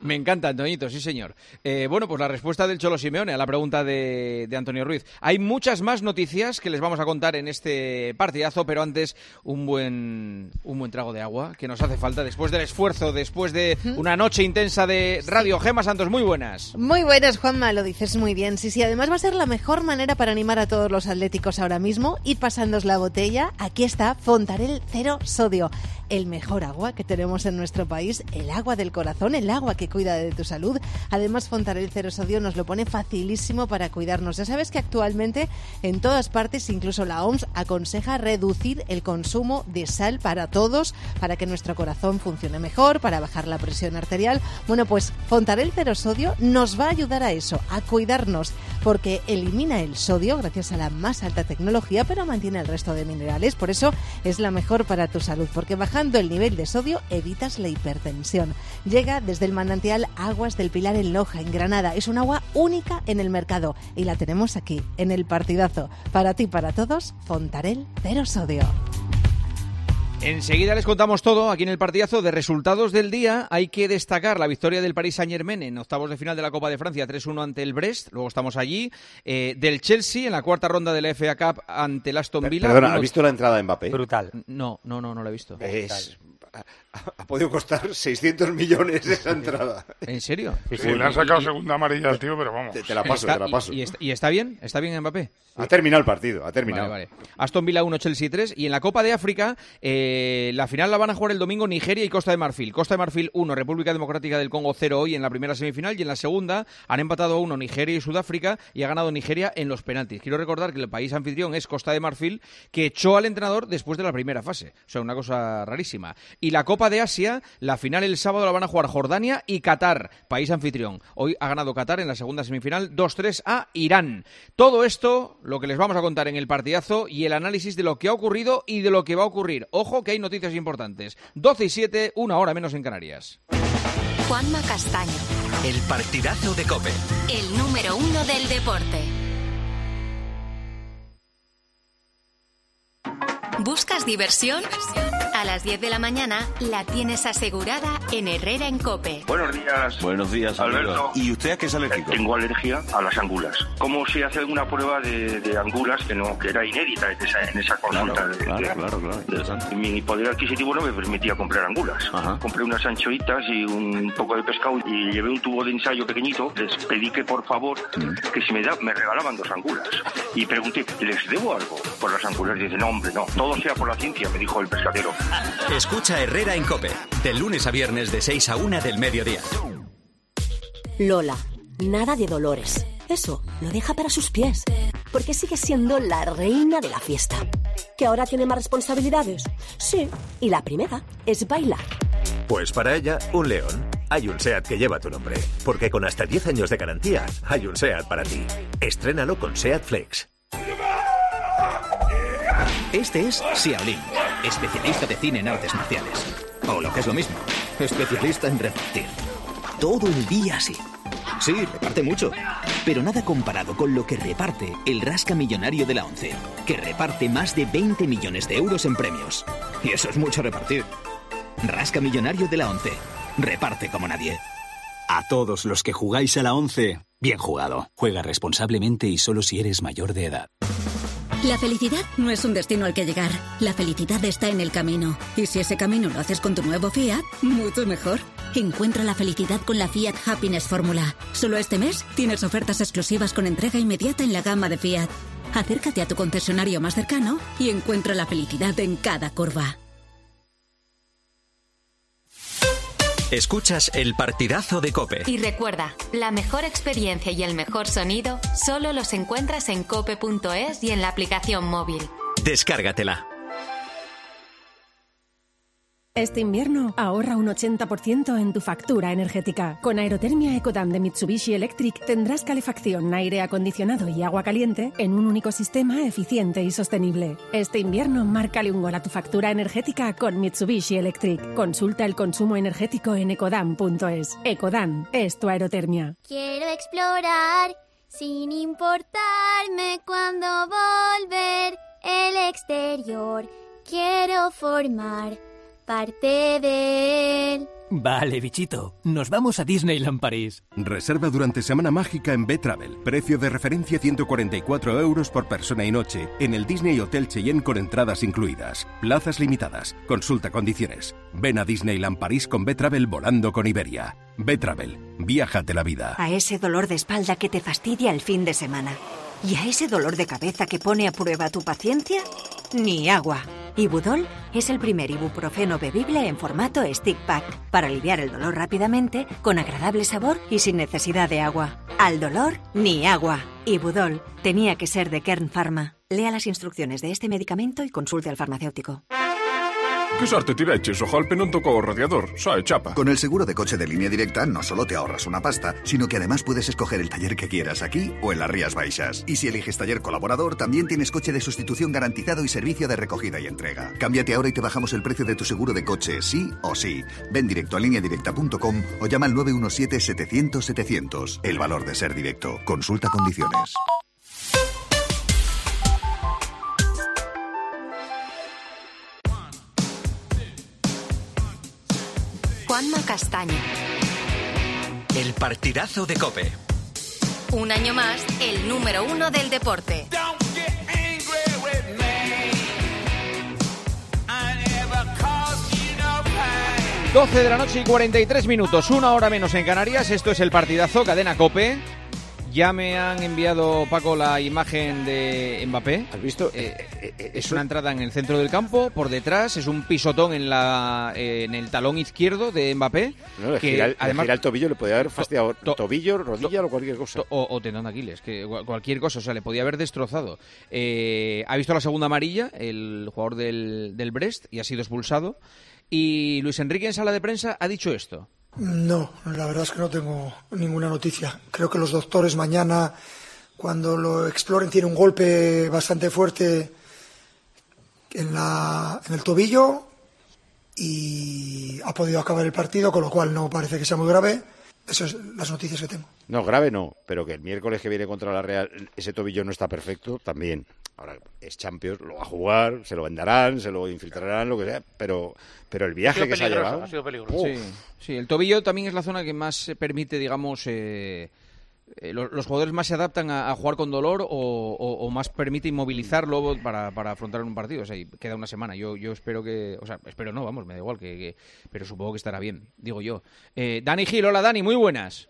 me encanta, Antoñito, sí, señor. Eh, bueno, pues la respuesta del Cholo Simeone a la pregunta de, de Antonio Ruiz. Hay muchas más noticias que les vamos a contar en este partidazo, pero antes un buen un buen trago de agua que nos hace falta después del esfuerzo, después de una noche intensa de Radio Gema. Santos, muy buenas. Muy buenas, Juanma, lo dices muy bien. Sí, sí, además va a ser la mejor manera para animar a todos los atléticos ahora mismo. Ir pasándos la botella. Aquí está Fontarel Cero Sodio, el mejor agua que tenemos en nuestro país, el agua del corazón, el agua que cuida de tu salud. Además, Fontarel Cero Sodio nos lo pone facilísimo para cuidarnos. Ya sabes que actualmente en todas partes, incluso la O M S, aconseja reducir el consumo de sal para todos, para que nuestro corazón funcione mejor, para bajar la presión arterial. Bueno, pues Fontarel Cero Sodio nos va a ayudar a eso, a cuidarnos, porque elimina el sodio gracias a la más alta tecnología, pero mantiene el resto de minerales. Por eso es la mejor para tu salud, porque bajando el nivel de sodio evitas la hipertensión. Llega desde el manantial Aguas del Pilar en Loja, en Granada. Es un agua única en el mercado y la tenemos aquí, en el partidazo. Para ti, para todos, Fontarel Cero Sodio. Enseguida les contamos todo aquí en el partidazo. De resultados del día hay que destacar la victoria del Paris Saint-Germain en octavos de final de la Copa de Francia, tres uno ante el Brest, luego estamos allí, eh, del Chelsea en la cuarta ronda de la F A Cup ante el Aston Villa. Perdona, ¿has visto la entrada de Mbappé? Brutal. No, no, no, no la he visto. Es... Ha, ha podido costar seiscientos millones esa entrada. ¿En serio? Sí, sí, le han sacado y, segunda amarilla al tío, pero vamos. Te, te la paso, está, te la paso. Y, y, está, ¿Y está bien? ¿Está bien Mbappé? Ha terminado el partido, ha terminado. Vale, vale. Aston Villa uno, Chelsea tres. Y en la Copa de África, eh, la final la van a jugar el domingo Nigeria y Costa de Marfil. Costa de Marfil uno, República Democrática del Congo cero hoy en la primera semifinal. Y en la segunda han empatado a uno Nigeria y Sudáfrica y ha ganado Nigeria en los penaltis. Quiero recordar que el país anfitrión es Costa de Marfil, que echó al entrenador después de la primera fase. O sea, una cosa rarísima. y la Copa de Asia, la final el sábado la van a jugar Jordania y Qatar, país anfitrión. Hoy ha ganado Qatar en la segunda semifinal dos tres a Irán. Todo esto, lo que les vamos a contar en el partidazo y el análisis de lo que ha ocurrido y de lo que va a ocurrir. Ojo que hay noticias importantes. doce y siete, una hora menos en Canarias. Juanma Castaño. El partidazo de Cope. El número uno del deporte. ¿Buscas diversión? A las diez de la mañana la tienes asegurada en Herrera en Cope. Buenos días. Buenos días, Alberto. Alberto. ¿Y usted a qué es alérgico? Tengo alergia a las angulas. ¿Cómo se hace una prueba de, de angulas que no que era inédita en esa, en esa consulta? Claro, de, claro, de, claro, claro, interesante. Mi poder adquisitivo no me permitía comprar angulas. Ajá. Compré unas anchoitas y un poco de pescado y llevé un tubo de ensayo pequeñito. Les pedí que, por favor, mm. que si me, da, me regalaban dos angulas. Y pregunté, ¿les debo algo por las angulas? Y dicen, no, hombre, no. Todo sea por la ciencia, me dijo el pescadero. Escucha Herrera en Cope, del lunes a viernes de seis a una del mediodía. Lola, nada de dolores. Eso, lo deja para sus pies. Porque sigue siendo la reina de la fiesta. ¿Que ahora tiene más responsabilidades? Sí, y la primera es bailar. Pues para ella, un león. Hay un SEAT que lleva tu nombre. Porque con hasta diez años de garantía, hay un SEAT para ti. Estrénalo con SEAT Flex. Este es Xiaolin, especialista de cine en artes marciales. O lo que es lo mismo, especialista en repartir. Todo el día así. Sí, reparte mucho. Pero nada comparado con lo que reparte el rasca millonario de la ONCE, que reparte más de veinte millones de euros en premios. Y eso es mucho repartir. Rasca millonario de la ONCE. Reparte como nadie. A todos los que jugáis a la ONCE, bien jugado. Juega responsablemente y solo si eres mayor de edad. La felicidad no es un destino al que llegar. La felicidad está en el camino. Y si ese camino lo haces con tu nuevo Fiat, mucho mejor. Encuentra la felicidad con la Fiat Happiness Fórmula. Solo este mes tienes ofertas exclusivas con entrega inmediata en la gama de Fiat. Acércate a tu concesionario más cercano y encuentra la felicidad en cada curva. Escuchas el partidazo de Cope. Y recuerda, la mejor experiencia y el mejor sonido solo los encuentras en cope punto es y en la aplicación móvil. Descárgatela. Este invierno ahorra un ochenta por ciento en tu factura energética. Con Aerotermia Ecodan de Mitsubishi Electric tendrás calefacción, aire acondicionado y agua caliente en un único sistema eficiente y sostenible. Este invierno márcale un gol a tu factura energética con Mitsubishi Electric. Consulta el consumo energético en ecodan punto es. Ecodan es tu aerotermia. Quiero explorar sin importarme cuando volver el exterior. Quiero formar parte de él. Vale, bichito, nos vamos a Disneyland París. Reserva durante Semana Mágica en B-Travel. Precio de referencia ciento cuarenta y cuatro euros por persona y noche en el Disney Hotel Cheyenne con entradas incluidas. Plazas limitadas. Consulta condiciones. Ven a Disneyland París con B-Travel volando con Iberia. B-Travel, viájate la vida. A ese dolor de espalda que te fastidia el fin de semana. Y a ese dolor de cabeza que pone a prueba tu paciencia, ni agua. Ibudol es el primer ibuprofeno bebible en formato stick pack para aliviar el dolor rápidamente, con agradable sabor y sin necesidad de agua. Al dolor, ni agua. Ibudol tenía que ser de Kern Pharma. Lea las instrucciones de este medicamento y consulte al farmacéutico. Quizarte tiraches ojalpe non tocó radiador, sae chapa. Con el seguro de coche de Línea Directa no solo te ahorras una pasta, sino que además puedes escoger el taller que quieras aquí o en las Rías Baixas. Y si eliges taller colaborador, también tienes coche de sustitución garantizado y servicio de recogida y entrega. Cámbiate ahora y te bajamos el precio de tu seguro de coche, sí o sí. Ven directo a línea directa punto com o llama al nueve uno siete, setecientos, setecientos. El valor de ser directo. Consulta condiciones. Juanma Castaño. El partidazo de Cope. Un año más, el número uno del deporte. doce de la noche y cuarenta y tres minutos, una hora menos en Canarias. Esto es el partidazo, cadena Cope. Ya me han enviado, Paco, la imagen de Mbappé. ¿Has visto? Eh, eh, eh, es una entrada en el centro del campo, por detrás, es un pisotón en la eh, en el talón izquierdo de Mbappé. No, que gira, además gira el tobillo, le podía haber fastidiado to, tobillo, rodilla to, o cualquier cosa. To, o, o tendón de Aquiles, que cualquier cosa, o sea, le podía haber destrozado. Eh, ha visto la segunda amarilla, el jugador del, del Brest, y ha sido expulsado. Y Luis Enrique en sala de prensa ha dicho esto. No, la verdad es que no tengo ninguna noticia. Creo que los doctores mañana, cuando lo exploren, tiene un golpe bastante fuerte en, la, en el tobillo y ha podido acabar el partido, con lo cual no parece que sea muy grave. Esas son las noticias que tengo. No, grave no, pero que el miércoles que viene contra la Real ese tobillo no está perfecto también. Ahora es Champions, lo va a jugar, se lo vendarán, se lo infiltrarán, lo que sea, pero, pero el viaje que se ha llevado... Ha sido peligroso. Sí, sí, el tobillo también es la zona que más permite, digamos... Eh... Eh, los, los jugadores más se adaptan a, a jugar con dolor o, o, o más permite inmovilizarlo para, para afrontar un partido. O sea, queda una semana. Yo, yo espero que... O sea, espero no, vamos, me da igual, que, que pero supongo que estará bien, digo yo. Eh, Dani Gil, hola Dani, muy buenas.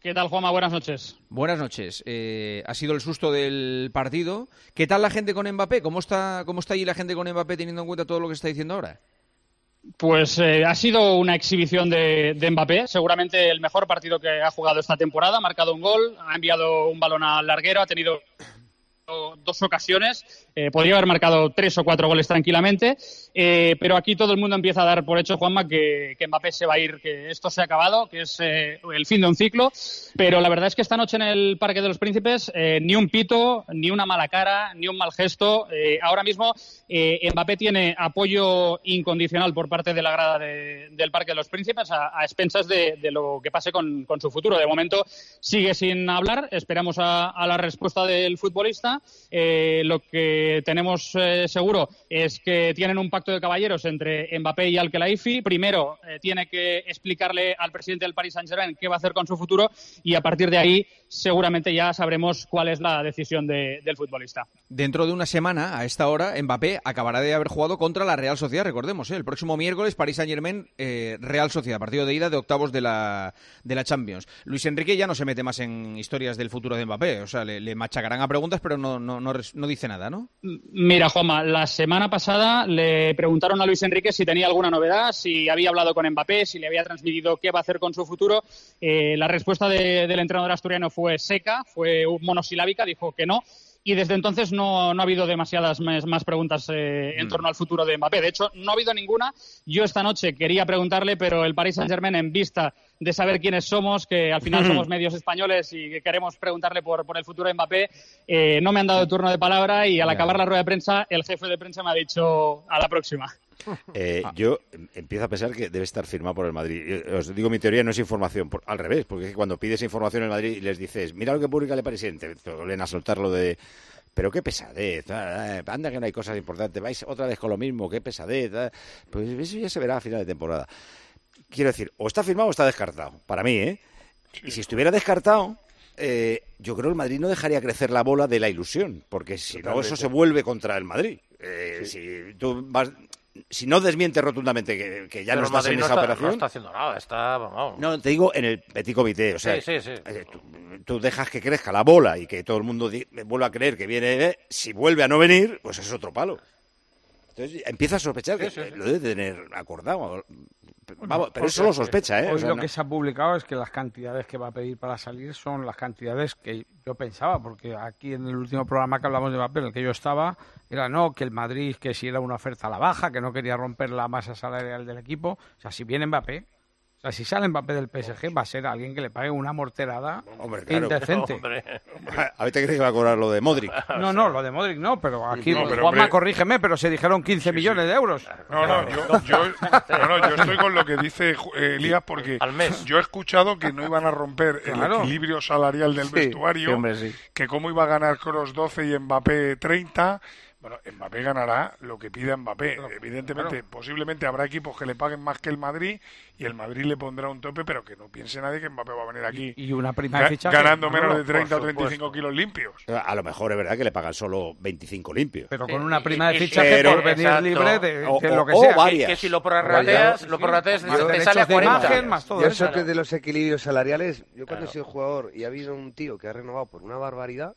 ¿Qué tal, Juanma? Buenas noches. Buenas noches. Eh, ha sido el susto del partido. ¿Qué tal la gente con Mbappé? ¿Cómo está, cómo está allí la gente con Mbappé teniendo en cuenta todo lo que está diciendo ahora? Pues eh, ha sido una exhibición de, de Mbappé, seguramente el mejor partido que ha jugado esta temporada. Ha marcado un gol, ha enviado un balón al larguero, ha tenido dos ocasiones, eh, podría haber marcado tres o cuatro goles tranquilamente, eh, pero aquí todo el mundo empieza a dar por hecho, Juanma, que, que Mbappé se va a ir, que esto se ha acabado, que es eh, el fin de un ciclo, pero la verdad es que esta noche en el Parque de los Príncipes eh, ni un pito, ni una mala cara, ni un mal gesto. Eh, ahora mismo eh, Mbappé tiene apoyo incondicional por parte de la grada de, del Parque de los Príncipes a, a expensas de, de lo que pase con, con su futuro. De momento sigue sin hablar, esperamos a, a la respuesta del futbolista. Eh, lo que tenemos eh, seguro es que tienen un pacto de caballeros entre Mbappé y Al-Khelaifi. Primero eh, tiene que explicarle al presidente del Paris Saint-Germain qué va a hacer con su futuro y a partir de ahí seguramente ya sabremos cuál es la decisión de, del futbolista. Dentro de una semana, a esta hora, Mbappé acabará de haber jugado contra la Real Sociedad, recordemos, ¿eh? El próximo miércoles Paris Saint-Germain, eh, Real Sociedad, partido de ida de octavos de la, de la Champions. Luis Enrique ya no se mete más en historias del futuro de Mbappé, o sea, le, le machacarán a preguntas, pero No, no, no, no dice nada, ¿no? Mira, Juanma, la semana pasada le preguntaron a Luis Enrique si tenía alguna novedad, si había hablado con Mbappé, si le había transmitido qué va a hacer con su futuro. Eh, la respuesta de, del entrenador asturiano fue seca, fue monosilábica, dijo que no. Y desde entonces no, no ha habido demasiadas más, más preguntas eh, en mm. torno al futuro de Mbappé. De hecho, no ha habido ninguna. Yo esta noche quería preguntarle, pero el Paris Saint-Germain, en vista de saber quiénes somos, que al final somos medios españoles y queremos preguntarle por, por el futuro de Mbappé, eh, no me han dado turno de palabra y al ya. acabar la rueda de prensa, el jefe de prensa me ha dicho a la próxima. Eh, ah. Yo empiezo a pensar que debe estar firmado por el Madrid. Os digo, mi teoría no es información, por, al revés, porque cuando pides información en Madrid y les dices, mira lo que publica el presidente, te vuelven a soltar lo de... Pero qué pesadez, anda que no hay cosas importantes, vais otra vez con lo mismo, qué pesadez. Pues eso ya se verá a final de temporada. Quiero decir, o está firmado o está descartado, para mí, ¿eh? Y si estuviera descartado... Eh, yo creo que el Madrid no dejaría crecer la bola de la ilusión, porque si no, eso se vuelve contra el Madrid. Eh, sí. Si tú vas... Si no desmiente rotundamente que, que ya pero no estás Madrid en esa no está, operación... no está haciendo nada, está... Vamos. No, te digo en el petit comité, o sea... Sí, sí, sí. Tú, tú dejas que crezca la bola y que todo el mundo di- vuelva a creer que viene... Eh, si vuelve a no venir, pues es otro palo. Entonces empieza a sospechar sí, que sí, sí. lo debe tener acordado... Vamos, pero eso lo sospecha, ¿eh? Hoy o sea, lo no... que se ha publicado es que las cantidades que va a pedir para salir son las cantidades que yo pensaba, porque aquí en el último programa que hablamos de Mbappé, en el que yo estaba, era no, que el Madrid, que si era una oferta a la baja, que no quería romper la masa salarial del equipo. O sea, si viene Mbappé, o sea, si sale Mbappé del P S G, va a ser alguien que le pague una morterada hombre, claro, indecente. Hombre. ¿A ver, te crees que va a cobrar lo de Modric? No, no, lo de Modric no, pero aquí, no, pero, Juanma, hombre, corrígeme, pero se dijeron quince sí, millones sí. de euros. No, no, yo, yo, no, no, yo estoy con lo que dice Elías, porque al mes. Yo he escuchado que no iban a romper el claro. equilibrio salarial del sí, vestuario, sí, hombre, sí. que cómo iba a ganar Kroos doce y Mbappé treinta... Bueno, Mbappé ganará lo que pida Mbappé. Claro, evidentemente, claro. Posiblemente habrá equipos que le paguen más que el Madrid y el Madrid le pondrá un tope, pero que no piense nadie que Mbappé va a venir aquí y una primera ficha ganando que... menos de treinta o treinta y cinco kilos limpios. A lo mejor es verdad que le pagan solo veinticinco limpios. Pero con una prima de fichaje pero, por venir exacto. libre de, o, de lo que o, sea. O varias. Que, que si lo prorrateas, lo prorrateas te, te sale a cuarenta. Más todo yo eso que de los equilibrios salariales, yo cuando claro. he sido jugador y ha habido un tío que ha renovado por una barbaridad,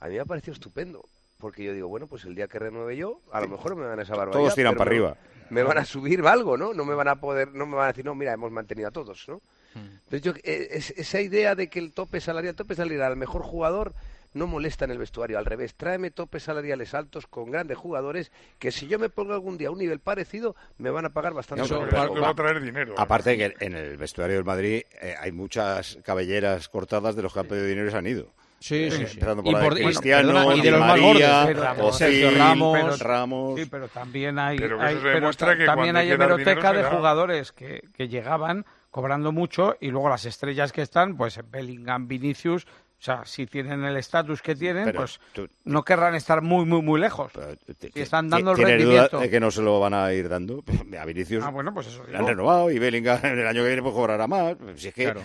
a mí me ha parecido estupendo. Porque yo digo, bueno, pues el día que renueve yo, a lo mejor me van a esa barbaridad. Todos tiran para me, arriba. Me van a subir algo, ¿no? No me van a poder, no me van a decir, no, mira, hemos mantenido a todos, ¿no? Mm. Entonces yo, es, esa idea de que el tope salarial, el tope salarial al mejor jugador no molesta en el vestuario. Al revés, tráeme topes salariales altos con grandes jugadores que si yo me pongo algún día a un nivel parecido, me van a pagar bastante. No, va a traer dinero. Aparte que en el vestuario del Madrid eh, hay muchas cabelleras cortadas de los que han pedido dinero y se han ido. Sí, sí, sí. Por y, por, de Cristiano, bueno, perdona, y de los más gordos, pero, Ramos, Sergio Ramos, pero, Ramos. Sí, pero también hay, pero hay, pero ta, que también hay hemeroteca de jugadores que, que llegaban cobrando mucho y luego las estrellas que están, pues Bellingham, Vinicius, o sea, si tienen el estatus que tienen, pero, pues tú, no querrán estar muy, muy, muy lejos. Pero, t- si están dando t- el rendimiento. Duda de que no se lo van a ir dando a Vinicius. Ah, bueno, pues eso. Lo han renovado y Bellingham el año que viene pues cobrará más. Si es que. Claro.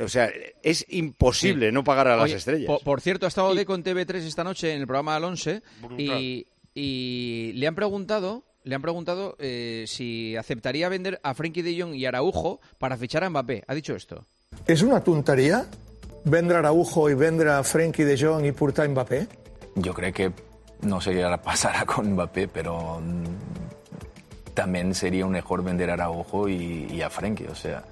O sea, es imposible sí. no pagar a las Oye, estrellas. Por, por cierto, ha estado Deco en T V tres esta noche en el programa Al once y, y le han preguntado, le han preguntado eh, si aceptaría vender a Frenkie de Jong y Araujo para fichar a Mbappé. Ha dicho esto. ¿Es una tontería vender a Araujo y vender a Frenkie de Jong y portar a Mbappé? Yo creo que no se pasará con Mbappé, pero también sería mejor vender a Araujo y, y a Frenkie, o sea...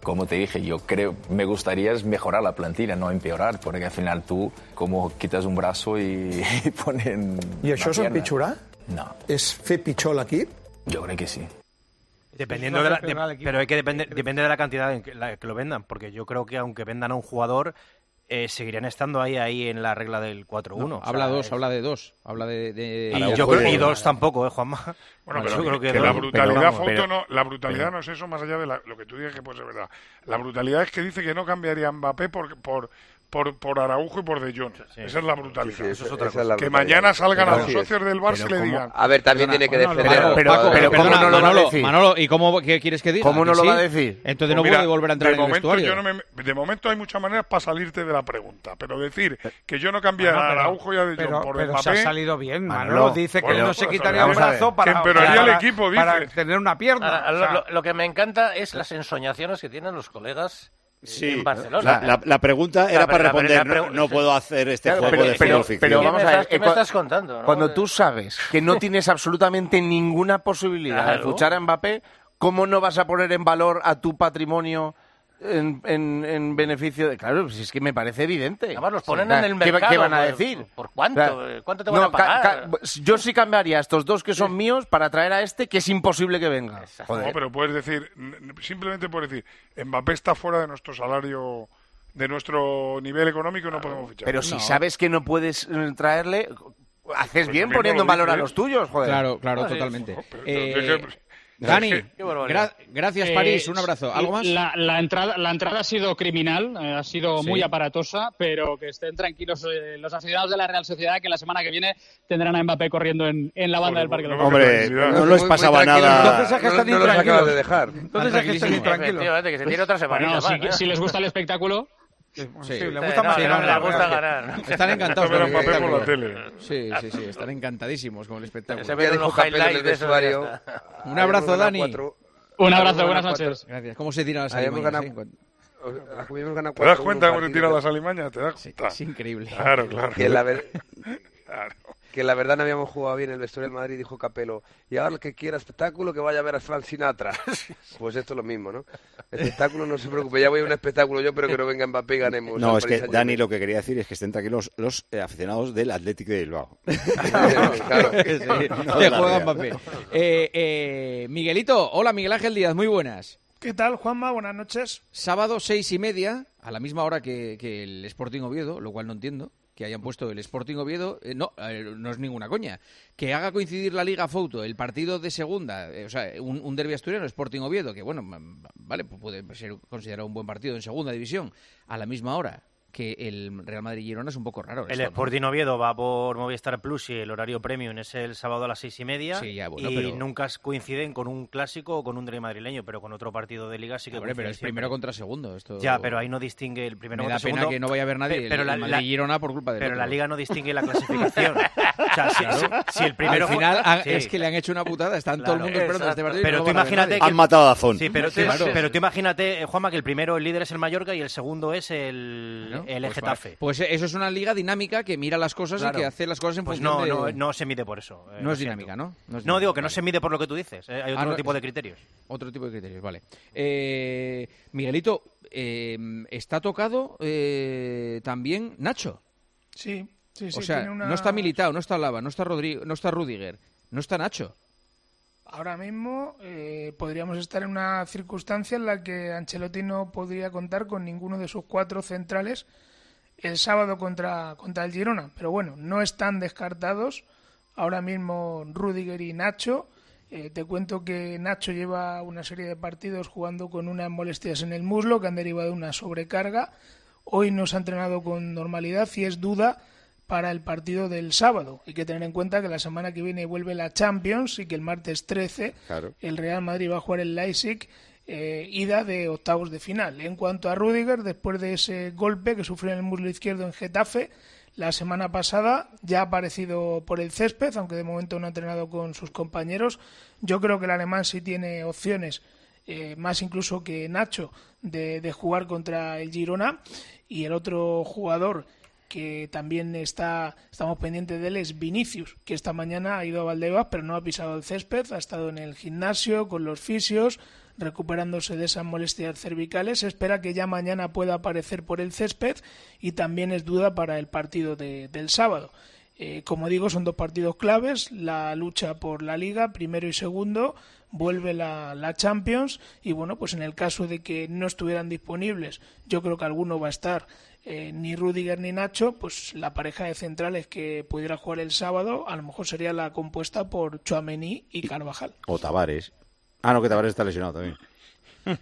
Como te dije, yo creo, me gustaría mejorar la plantilla, no empeorar, porque al final tú como quitas un brazo y, y ponen... ¿Y eso es pichura? No. ¿Es fe pichol aquí? Yo creo que sí. Dependiendo de la, de, pero hay que depender, depende de la cantidad en que, la, que lo vendan, porque yo creo que aunque vendan a un jugador, eh, seguirían estando ahí ahí en la regla del cuatro uno. No, habla sea, dos, es... habla de dos. Habla de, de... Y, yo creo, y dos tampoco, ¿eh, Juanma? Bueno, pero, yo creo que, que la brutalidad, pero, pero, no, la brutalidad pero, no es eso, más allá de la, lo que tú dices que puede ser verdad. La brutalidad es que dice que no cambiaría Mbappé por por por, por Araujo y por De Jong. Sí, esa es la brutalidad. Sí, sí, eso es otra cosa. Es que mañana salgan pero, a los socios del Barça y le digan... A ver, también perdona, tiene que defender... Pero, pero, pero, pero, pero ¿cómo no lo Manolo, va a decir? Manolo, ¿y cómo qué quieres que diga? ¿Cómo no lo sí? va a decir? Entonces no puede volver a entrar en el vestuario. No me, de momento hay muchas maneras para salirte de la pregunta, pero decir que yo no cambiaría a Araujo y a De Jong por Mbappé... Pero se ha salido bien, Manolo. Dice que no se quitaría un brazo para... Para, el equipo, para tener una pierna. Ahora, o sea, lo, lo que me encanta es las ensoñaciones que tienen los colegas sí, en Barcelona. La, la, la pregunta la, era para la, responder, la, la, la, no, no puedo hacer este claro, juego pero, de pero, ficción. Pero vamos a ver, ¿qué me estás contando? ¿No? Cuando tú sabes que no tienes absolutamente ninguna posibilidad claro. de fichar a Mbappé, ¿cómo no vas a poner en valor a tu patrimonio? En, en, en beneficio de... Claro, pues es que me parece evidente. Además, los ponen sí, en el mercado. ¿Qué, qué van a decir? ¿Por cuánto? O sea, ¿cuánto te van no, a pagar? Ca, ca, yo sí cambiaría estos dos que son sí. míos para traer a este que es imposible que venga. No, pero puedes decir... Simplemente puedes decir, Mbappé está fuera de nuestro salario... De nuestro nivel económico no claro. podemos fichar. Pero si no. sabes que no puedes traerle... Haces pues bien poniendo en valor a los tuyos, joder. Claro, claro, no, totalmente. No, pero, eh... Dani, gra- gracias París, eh, un abrazo. ¿Algo más? La, la, entrada, la entrada ha sido criminal, eh, ha sido sí. muy aparatosa, pero que estén tranquilos eh, los aficionados de la Real Sociedad que la semana que viene tendrán a Mbappé corriendo en, en la banda bueno, del Parque. Hombre, no, no, no les pasaba nada. Entonces es que están no, no los acabas de dejar. Entonces es que están intranquilos. Que se tiene otra semana. Bueno, si, ¿eh? si les gusta el espectáculo... Sí, sí, le gusta no, más no, no, les gusta ganar. Están encantados. No Mbappé por la tele. Sí, sí, sí, están encantadísimos con el espectáculo. Se ven unos highlights de vestuario. Un abrazo, Dani. Cuatro. Un abrazo, buenas noches. Gracias. ¿Cómo se tiran las alimañas? ¿Sí? Cuatro, ¿te das cuenta cómo se tiran las alimañas? ¿Te das cuenta? Sí, es increíble. Claro, claro. Que la, ver... claro. que la verdad no habíamos jugado bien el vestuario del Madrid, dijo Capello. Y ahora el que quiera espectáculo, que vaya a ver a Frank Sinatra. Pues esto es lo mismo, ¿no? Espectáculo, no se preocupe. Ya voy a un espectáculo yo, pero que no venga Mbappé y ganemos. No, es que, Dani, lo que quería decir es que estén aquí los, los eh, aficionados del Athletic de Bilbao. Claro. Que sí, no de juega Mbappé. Eh, eh, Miguelito, hola, Miguel Ángel Díaz, muy buenas. ¿Qué tal, Juanma? Buenas noches. Sábado, seis y media, a la misma hora que, que el Sporting Oviedo, lo cual no entiendo. Que hayan puesto el Sporting Oviedo, eh, no, eh, no es ninguna coña, que haga coincidir la Liga Fouto, el partido de segunda, eh, o sea, un, un derbi asturiano, Sporting Oviedo, que bueno, vale, puede ser considerado un buen partido en segunda división, a la misma hora que el Real Madrid-Girona es un poco raro. El esto, Sporting ¿no? Oviedo va por Movistar Plus y el horario premium es el sábado a las seis y media. Sí, ya, bueno, y pero... nunca coinciden con un clásico o con un derbi madrileño, pero con otro partido de liga sí que coinciden. Pero es primero contra segundo. Esto... Ya, pero ahí no distingue el primero contra segundo. Me da pena que no vaya a ver nadie pero, pero el, el Madrid-Girona por culpa de Pero otro. La liga no distingue la clasificación. O sea, si, claro. si, si el primero... Al final ha, sí. es que le han hecho una putada, están claro, todo el mundo esperando exacto. este partido. Pero no tú imagínate que... Han matado a Zon. Sí, pero, sí, claro. pero tú imagínate, Juanma, que el primero, el líder es el Mallorca y el segundo es el... ¿No? El pues Getafe. Pues eso es una liga dinámica que mira las cosas claro. y que hace las cosas en pues función no, de... Pues no, no se mide por eso. Eh, no es dinámica, ¿no? No, es no dinámica, digo que vale. no se mide por lo que tú dices. Eh, hay otro ah, no, tipo de criterios. Otro tipo de criterios, vale. Eh, Miguelito, eh, está tocado eh, también Nacho. Sí, sí, sí. O sea, tiene una... no está Militao, no está Lava, no está Rodrigo, no está Rudiger, no está Nacho. Ahora mismo eh, podríamos estar en una circunstancia en la que Ancelotti no podría contar con ninguno de sus cuatro centrales el sábado contra, contra el Girona. Pero bueno, no están descartados ahora mismo Rudiger y Nacho. Eh, te cuento que Nacho lleva una serie de partidos jugando con unas molestias en el muslo que han derivado de una sobrecarga. Hoy no se ha entrenado con normalidad y es duda para el partido del sábado. Hay que tener en cuenta que la semana que viene vuelve la Champions y que el martes trece claro. el Real Madrid va a jugar el Leipzig, eh, ida de octavos de final. En cuanto a Rüdiger, después de ese golpe que sufrió en el muslo izquierdo en Getafe la semana pasada, ya ha aparecido por el césped, aunque de momento no ha entrenado con sus compañeros. Yo creo que el alemán sí tiene opciones, eh, más incluso que Nacho, de, de jugar contra el Girona. Y el otro jugador que también está estamos pendientes de él es Vinicius, que esta mañana ha ido a Valdebebas pero no ha pisado el césped, ha estado en el gimnasio con los fisios recuperándose de esas molestias cervicales. Se espera que ya mañana pueda aparecer por el césped y también es duda para el partido de, del sábado. Eh, como digo, son dos partidos claves, la lucha por la Liga, primero y segundo, vuelve la, la Champions y bueno, pues en el caso de que no estuvieran disponibles, yo creo que alguno va a estar, eh, ni Rüdiger ni Nacho, pues la pareja de centrales que pudiera jugar el sábado a lo mejor sería la compuesta por Tchouaméni y Carvajal. O Tavares. Ah, no, que Tavares está lesionado también.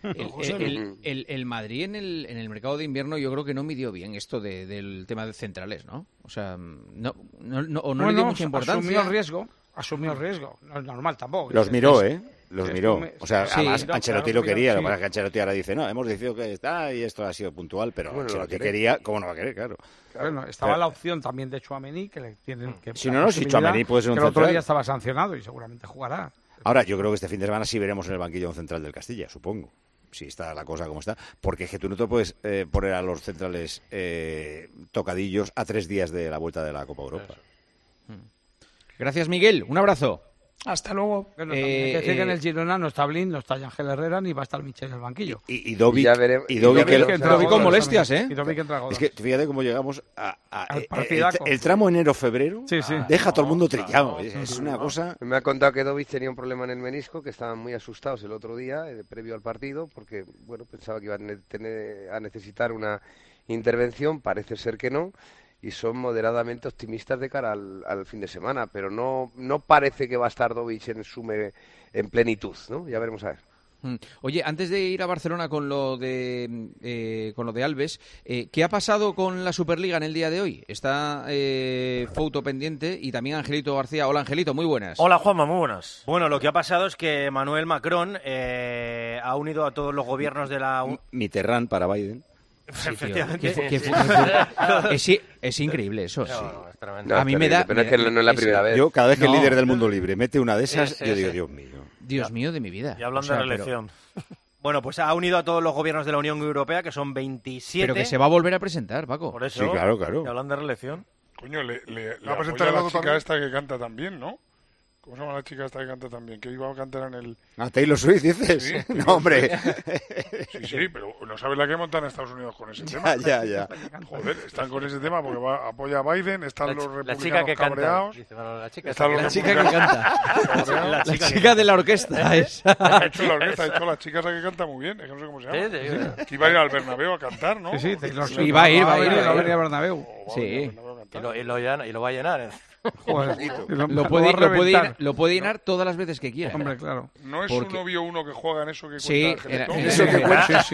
El, el, el, el Madrid en el, en el mercado de invierno yo creo que no midió bien esto de, del tema de centrales, ¿no? O sea, no, no, no, o no bueno, le dio mucha importancia. Asumió el riesgo, asumió el riesgo, no es normal tampoco. Los miró, ¿eh? Los miró. O sea, sí, además no, Ancelotti claro, lo quería, sí. Lo que pasa es que Ancelotti ahora dice, no, hemos decidido que está y esto ha sido puntual, pero bueno, Ancelotti quería, ¿cómo no va a querer? Claro. claro no, estaba pero, la opción también de Tchouaméni, que le tienen que... Si no, no, si Tchouaméni puede ser un central. El otro día estaba sancionado y seguramente jugará. Ahora, yo creo que este fin de semana sí veremos en el banquillo un central del Castilla, supongo, si está la cosa como está. Porque es que tú no te puedes eh, poner a los centrales eh, tocadillos a tres días de la vuelta de la Copa Europa. Gracias, Miguel. Un abrazo. Hasta luego. Bueno, eh, que eh, en el Girona no está Blin, no está Ángel Herrera, ni va a estar Michel en el banquillo. Y, y Dovbyk que... con molestias, ¿eh? Y Dovbyk entra a... Es que fíjate cómo llegamos a, a el, el, el tramo enero-febrero. Sí, sí. Deja no, a todo el mundo trillado. No, es una no. cosa... Me ha contado que Dovbyk tenía un problema en el menisco, que estaban muy asustados el otro día, eh, previo al partido, porque bueno pensaba que iba a, ne- tener, a necesitar una intervención, parece ser que no. Y son moderadamente optimistas de cara al, al fin de semana, pero no, no parece que va a estar Dovbyk en sume en plenitud, ¿no? Ya veremos a ver. Oye, antes de ir a Barcelona con lo de eh, con lo de Alves, eh, ¿qué ha pasado con la Superliga en el día de hoy? Está eh, Fouto pendiente y también Angelito García. Hola, Angelito, muy buenas. Hola, Juanma, muy buenas. Bueno, lo que ha pasado es que Manuel Macron eh, ha unido a todos los gobiernos de la... Mitterrand para Biden. Sí, efectivamente. ¿Qué, qué, qué, qué, es, es increíble eso, no, sí. No, a mí me da... Pero es que no es la primera vez. Yo, cada vez que no. el líder del mundo libre mete una de esas, es, es, yo digo, Dios mío. Dios mío de mi vida. Y hablando o sea, de reelección. Pero... Bueno, pues ha unido a todos los gobiernos de la Unión Europea, que son veintisiete. Pero que se va a volver a presentar, Paco. Por eso. Sí, claro, claro. Y hablando de reelección. Coño, le, le, le va a presentar a la chica también. Esta que canta también, ¿no? ¿Cómo se llama la chica esta que canta también? Que iba a cantar en el... ¿A Taylor Swift dices? Sí, Taylor no, hombre. Sí, sí, pero no sabes la que montan en Estados Unidos con ese ya, tema. Ya, ya, ya. Joder, están con ese tema porque va, apoya a Biden, están la, los republicanos la chica que cabreados. Canta. Bueno, la chica, están los la chica que canta. La chica de la orquesta. Esa. Ha hecho la orquesta, ha hecho la chica esa que canta muy bien. Es que no sé cómo se llama. Sí, sí. Que iba a ir al Bernabéu a cantar, ¿no? Sí, sí. Taylor Swift. Y va a ir, va a ir, va a ir al Bernabéu. Sí. Y lo, y, lo, y lo va a llenar, ¿eh? Joder, lo, lo, puede, lo, puede ir, lo puede llenar todas las veces que quiera. Hombre, claro. No es porque... un novio uno que juega en eso que cuenta. Sí, el era, era, eso era, que cuenta. Era, sí,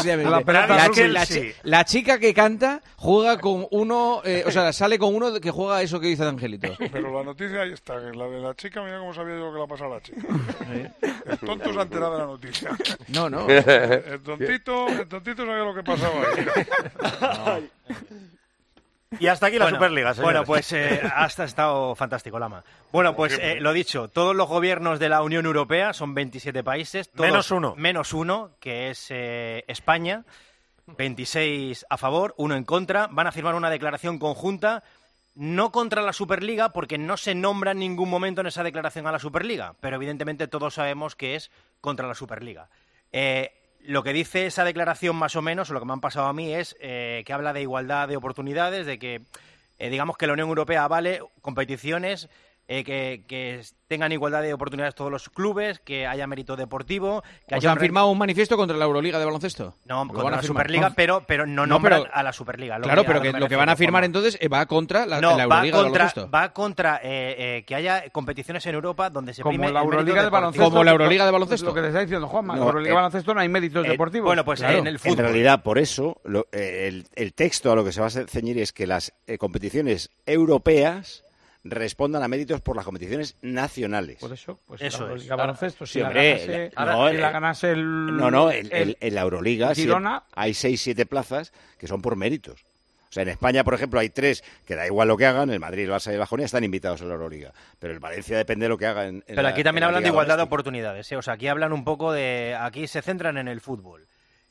sí. La, la, la, la chica que canta juega con uno, eh, o sea, sale con uno que juega eso que dice de Angelito. Pero la noticia ahí está, que es la de la chica, mira cómo sabía yo que la pasaba a la chica. ¿Sí? El tonto se ha enterado de la noticia. No, no. El tontito, el tontito sabía lo que pasaba ahí. No. Y hasta aquí la bueno, Superliga, señores. Bueno, pues eh, hasta ha estado fantástico, Lama. Bueno, pues eh, lo dicho, todos los gobiernos de la Unión Europea, son veintisiete países. Todos, menos uno. Menos uno, que es eh, España. veintiséis a favor, uno en contra. Van a firmar una declaración conjunta, no contra la Superliga, porque no se nombra en ningún momento en esa declaración a la Superliga. Pero evidentemente todos sabemos que es contra la Superliga. Eh... Lo que dice esa declaración, más o menos, o lo que me han pasado a mí, es eh, que habla de igualdad de oportunidades, de que, eh, digamos, que la Unión Europea avale competiciones, eh, que, que tengan igualdad de oportunidades todos los clubes, que haya mérito deportivo... Que o haya sea, ¿han re... firmado un manifiesto contra la Euroliga de baloncesto? No, lo contra la firmar. Superliga, pero, pero no, no nombran pero, a la Superliga. Claro, que, pero que, lo que van a firmar entonces va contra la, no, la Euroliga va contra, de baloncesto. Va contra eh, eh, que haya competiciones en Europa donde se prime la Euroliga de baloncesto. Como la Euroliga de baloncesto. Lo que te está diciendo Juanma, en no, la Euroliga de eh, baloncesto no hay méritos eh, deportivos. Bueno, pues claro. En el fútbol. En realidad, por eso, lo, eh, el, el texto a lo que se va a ceñir es que las eh, competiciones europeas... respondan a méritos por las competiciones nacionales. Por eso, pues eso la Euroliga baloncesto, si, sí, no, si la ganase el... No, no, el, el, el, la Euroliga, el Girona, si el, hay seis, siete plazas que son por méritos. O sea, en España, por ejemplo, hay tres que da igual lo que hagan, el Madrid, el Barça y el Bajonia están invitados a la Euroliga, pero el Valencia depende de lo que hagan. Pero aquí también hablan de igualdad de oportunidades, ¿eh? O sea, aquí hablan un poco de... aquí se centran en el fútbol.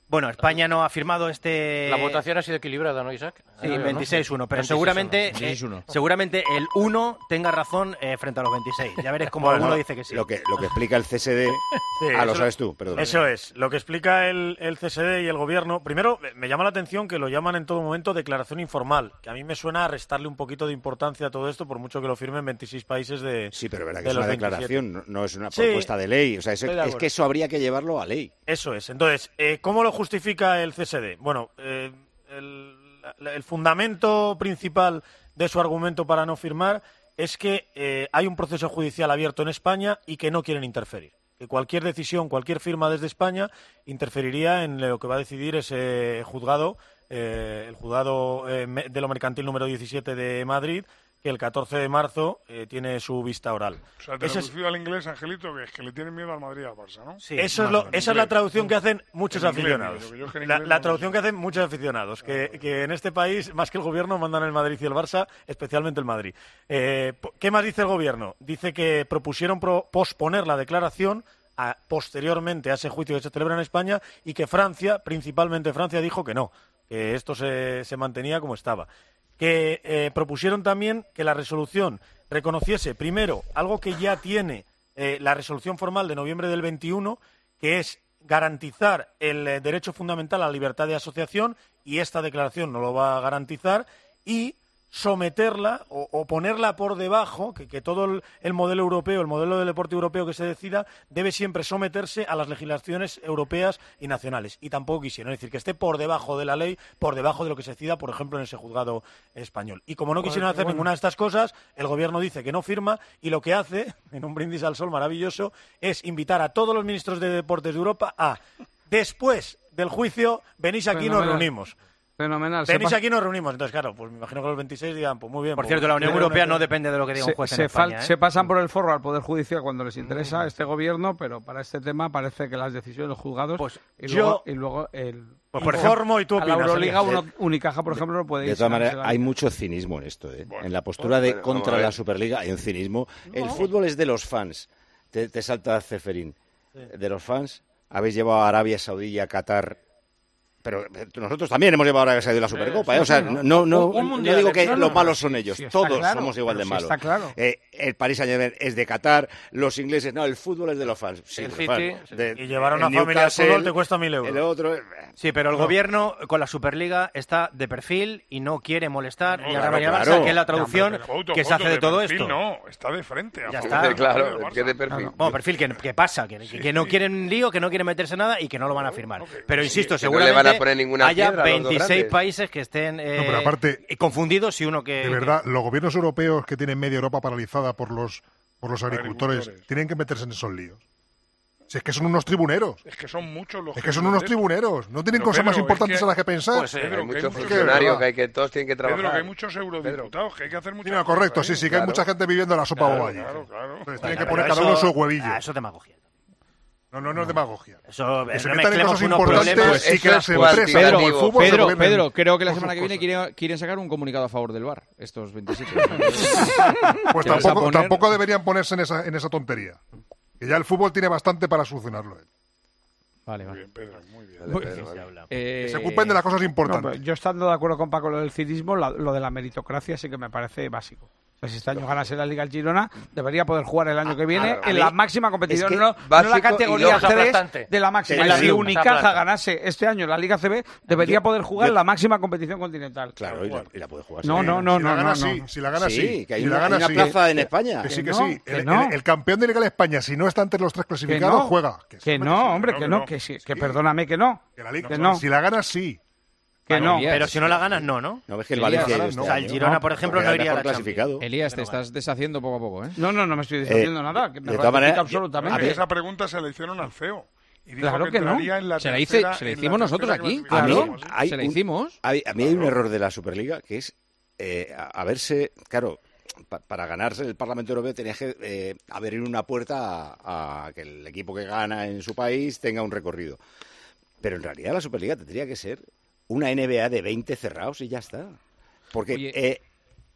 Bueno, España no ha firmado este... La votación ha sido equilibrada, ¿no, Isaac? Sí, veintiséis uno, ¿no? Pero veintiséis uno. Seguramente, veintiséis uno. Eh, seguramente el uno tenga razón eh, frente a los veintiséis. Ya veréis cómo bueno, alguno dice que sí. Lo que, lo que explica el C S D... Sí, ah, lo sabes tú, perdón. Eso es. Lo que explica el, el C S D y el gobierno... Primero, me llama la atención que lo llaman en todo momento declaración informal, que a mí me suena a restarle un poquito de importancia a todo esto, por mucho que lo firmen veintisiete países de... Sí, pero verdad que es una declaración, no, no es una propuesta sí, de ley. O sea, eso, es que eso habría que llevarlo a ley. Eso es. Entonces, eh, ¿cómo lo justifica el C S D? Bueno, eh, el, el fundamento principal de su argumento para no firmar es que eh, hay un proceso judicial abierto en España y que no quieren interferir. Que cualquier decisión, cualquier firma desde España interferiría en lo que va a decidir ese juzgado, eh, el juzgado eh, de lo mercantil número diecisiete de Madrid, que el catorce de marzo eh, tiene su vista oral. O sea, te traducido al inglés, Angelito, que es que le tienen miedo al Madrid al Barça, ¿no? Sí, eso no, es lo, esa es la traducción que hacen muchos en aficionados. Inglés, yo, yo la, la traducción que hacen muchos aficionados, que, ah, que en este país, más que el gobierno, mandan el Madrid y el Barça, especialmente el Madrid. Eh, ¿Qué más dice el gobierno? Dice que propusieron pro, posponer la declaración a, posteriormente a ese juicio que se celebra en España y que Francia, principalmente Francia, dijo que no, que esto se, se mantenía como estaba. Que eh, propusieron también que la resolución reconociese, primero, algo que ya tiene eh, la resolución formal de noviembre del veintiuno, que es garantizar el eh, derecho fundamental a la libertad de asociación, y esta declaración no lo va a garantizar, y someterla o, o ponerla por debajo, que, que todo el, el modelo europeo, el modelo del deporte europeo que se decida, debe siempre someterse a las legislaciones europeas y nacionales. Y tampoco quisieron, es decir, que esté por debajo de la ley, por debajo de lo que se decida, por ejemplo, en ese juzgado español. Y como no quisieron hacer ninguna de estas cosas, el gobierno dice que no firma y lo que hace, en un brindis al sol maravilloso, es invitar a todos los ministros de deportes de Europa a, después del juicio, venís aquí y nos reunimos. Fenomenal. Venís aquí y nos reunimos. Entonces, claro, pues me imagino que los veintiséis digan, pues muy bien. Por pues, cierto, la Unión Europea no depende de lo que diga un juez se, en se España, ¿eh? Se pasan por el forro al Poder Judicial cuando les interesa mm. este gobierno, pero para este tema parece que las decisiones de los juzgados... Pues y yo... Luego, y luego el... Pues por ejemplo, y tú opinas, a la Euroliga uno, Unicaja, por ejemplo, no puede ir. De todas maneras, hay mucho cinismo en esto, ¿eh? Bueno, en la postura de contra la Superliga hay un cinismo. No. El fútbol es de los fans. Te, te salta Ceferín. Sí. De los fans. Habéis llevado a Arabia Saudí, a Qatar... Pero nosotros también hemos llevado ahora que se ha ido la Supercopa, ¿eh? O sea, no, no, no, no digo que los malos son ellos, todos somos igual de malos. Eh, el Paris Saint-Germain es de Qatar, los ingleses, no, el fútbol es de los fans. Sí, el City, fans, sí. De, y llevar a una familia al fútbol te cuesta mil euros. El otro, sí, pero el no. gobierno con la Superliga está de perfil y no quiere molestar. No, y ahora claro, claro. que es la traducción no, pero, pero, foto, que foto, se hace de, de todo perfil, esto. No, está de frente. Ya está. Claro, que de perfil. No, no. Bueno, perfil que, que pasa, que, sí, que no sí. quieren lío, que no quieren meterse nada y que no lo van a firmar. Okay. Pero insisto, sí, seguramente no le van a poner ninguna haya veintiséis países que estén eh, no, pero aparte, confundidos y uno que... De verdad, los gobiernos europeos que tienen media Europa paralizada por los, por los agricultores, agricultores tienen que meterse en esos líos. Si es que son unos tribuneros. Es que son muchos los... Es que son unos tribuneros. No tienen Pedro, cosas más importantes es que, a las que pensar. Pues, eh, Pedro, hay muchos funcionarios que, hay que todos tienen que trabajar. Pedro, que hay muchos eurodiputados, que hay que hacer muchas no, cosas. Correcto, sí, sí, claro. Que hay mucha gente viviendo la sopa boballa. Claro, claro, claro. Entonces, bueno, tienen que poner cada uno su huevillo. Eso te demagogia. No, no, no es demagogia. Eso, que se no metan en cosas importantes y que las empresas Pedro, como el fútbol, Pedro, se Pedro, creo que la semana que viene quieren, quieren sacar un comunicado a favor del V A R, estos veintisiete. Pues tampoco, tampoco deberían ponerse en esa, en esa tontería. Que ya el fútbol tiene bastante para solucionarlo. Vale, vale. Muy bien, Pedro, muy bien. Muy bien. Se, habla. Eh, que se ocupen de las cosas importantes. No, yo estando de acuerdo con Paco lo del cinismo, la, lo de la meritocracia sí que me parece básico. O sea, si este año ganase la Liga el Girona, debería poder jugar el año ah, que viene claro, en la máxima competición, es que no, no la categoría tres de la máxima. La si Liga. Unicaja ganase este año la Liga C B, debería yo, poder jugar yo, la máxima competición continental. Claro, claro y, la, y la puede jugar. No, no, no, si no, la gana, no, sí, no. Si la gana, sí. sí. Que hay si una, la gana, hay una sí. plaza en España. Que sí, que sí. Que no, el, el, el campeón de Liga de España, si no está entre los tres clasificados, no, juega. Que, que no, hombre, que no. Que perdóname, que no. Si la gana, sí. Que no, Elías, pero si no la ganas, no, ¿no? No ves que el Valencia... Ganas, no. O sea, el Girona, por ejemplo, no, no iría a la clasificado. Elías, te estás deshaciendo poco a poco, ¿eh? No, no, no me estoy deshaciendo eh, nada. Que me de todas maneras... absolutamente. Yo, a esa pregunta se la hicieron al C E O. Y dijo claro que, que no. En la se, la hice, se la hicimos la nosotros aquí. ¿A mí? Hay se la hicimos. Hay, a mí hay un error de la Superliga, que es eh, haberse... Claro, pa, para ganarse el Parlamento Europeo tenías que eh, abrir una puerta a, a que el equipo que gana en su país tenga un recorrido. Pero en realidad la Superliga tendría que ser... Una N B A de veinte cerrados y ya está. Porque eh,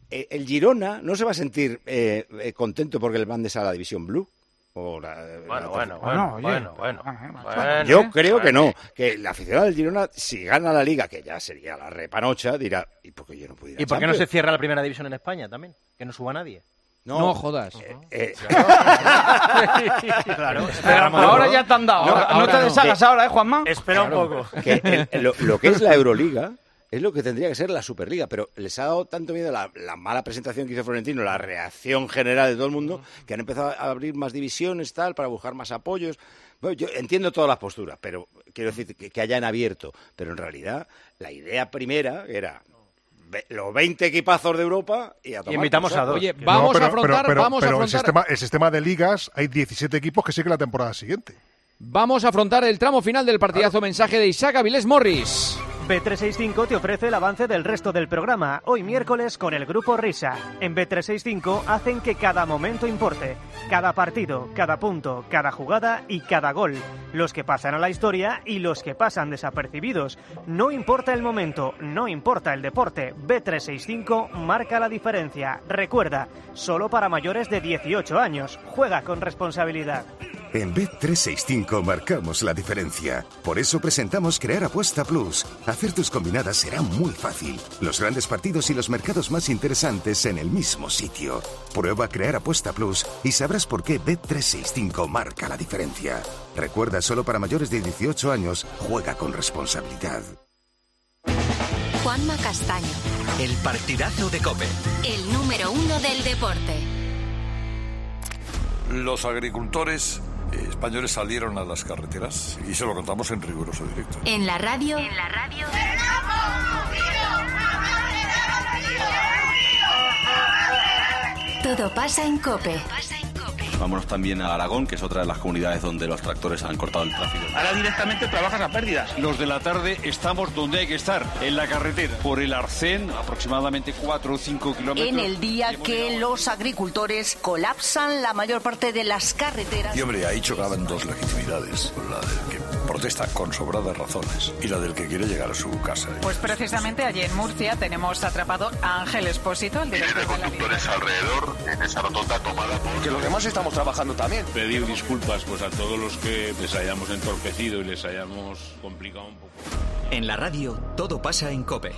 eh, el Girona no se va a sentir eh, eh, contento porque le mandes a la División Blue. O la, bueno, la bueno, bueno, bueno, bueno, bueno, bueno. Yo creo que no. Que la aficionada del Girona, si gana la Liga, que ya sería la repanocha, dirá, ¿y por qué yo no puedo ir a ¿Y por qué no se cierra la primera división en España también? Que no suba nadie. No, no jodas. Eh, eh. Claro, ahora ya te han dado. No, ahora, no te deshagas no. ahora, ¿eh, Juanma? Espera claro, un poco. Que el, lo, lo que es la Euroliga es lo que tendría que ser la Superliga, pero les ha dado tanto miedo la, la mala presentación que hizo Florentino, la reacción general de todo el mundo, que han empezado a abrir más divisiones, tal, para buscar más apoyos. Bueno, yo entiendo todas las posturas, pero quiero decir que, que hayan abierto. Pero en realidad, la idea primera era... los veinte equipazos de Europa y a tomar y invitamos cosas. A dos. Oye, vamos no, pero, a afrontar, pero, pero, vamos pero a afrontar. El sistema, el sistema de ligas hay diecisiete equipos que siguen la temporada siguiente. Vamos a afrontar el tramo final del partidazo. Claro. Mensaje de Isaac Avilés Morris. B trescientos sesenta y cinco te ofrece el avance del resto del programa, hoy miércoles con el Grupo Risa. En B trescientos sesenta y cinco hacen que cada momento importe, cada partido, cada punto, cada jugada y cada gol. Los que pasan a la historia y los que pasan desapercibidos. No importa el momento, no importa el deporte, B trescientos sesenta y cinco marca la diferencia. Recuerda, solo para mayores de dieciocho años, juega con responsabilidad. En Bet trescientos sesenta y cinco marcamos la diferencia. Por eso presentamos Crear Apuesta Plus. Hacer tus combinadas será muy fácil. Los grandes partidos y los mercados más interesantes en el mismo sitio. Prueba Crear Apuesta Plus y sabrás por qué Bet trescientos sesenta y cinco marca la diferencia. Recuerda, solo para mayores de dieciocho años, juega con responsabilidad. Juanma Castaño. El partidazo de Cope. El número uno del deporte. Los agricultores... españoles salieron a las carreteras y se lo contamos en riguroso directo. En la radio, en la radio. Todo pasa en Cope. Vámonos también a Aragón, que es otra de las comunidades donde los tractores han cortado el tráfico. Ahora directamente trabajas a pérdidas. Los de la tarde estamos donde hay que estar, en la carretera. Por el Arcén, aproximadamente cuatro o cinco kilómetros. En el día que los agricultores colapsan la mayor parte de las carreteras. Y hombre, ahí chocaban dos legitimidades. La del que protesta con sobradas razones y la del que quiere llegar a su casa. Pues precisamente allí en Murcia tenemos atrapado a Ángel Espósito, el director de la conductores alrededor, en esa rotonda tomada por... Que lo demás estamos trabajando también. Pedir disculpas pues a todos los que les hayamos entorpecido y les hayamos complicado un poco. En la radio, todo pasa en COPE.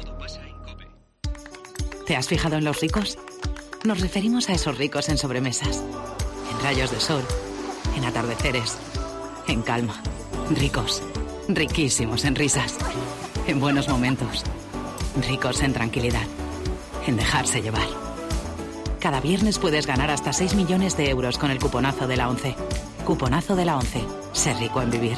¿Te has fijado en los ricos? nos referimos a esos ricos en sobremesas, en rayos de sol, en atardeceres, en calma. Ricos, riquísimos en risas, en buenos momentos, ricos en tranquilidad, en dejarse llevar. Cada viernes puedes ganar hasta seis millones de euros con el cuponazo de la ONCE. Cuponazo de la ONCE. Ser rico en vivir.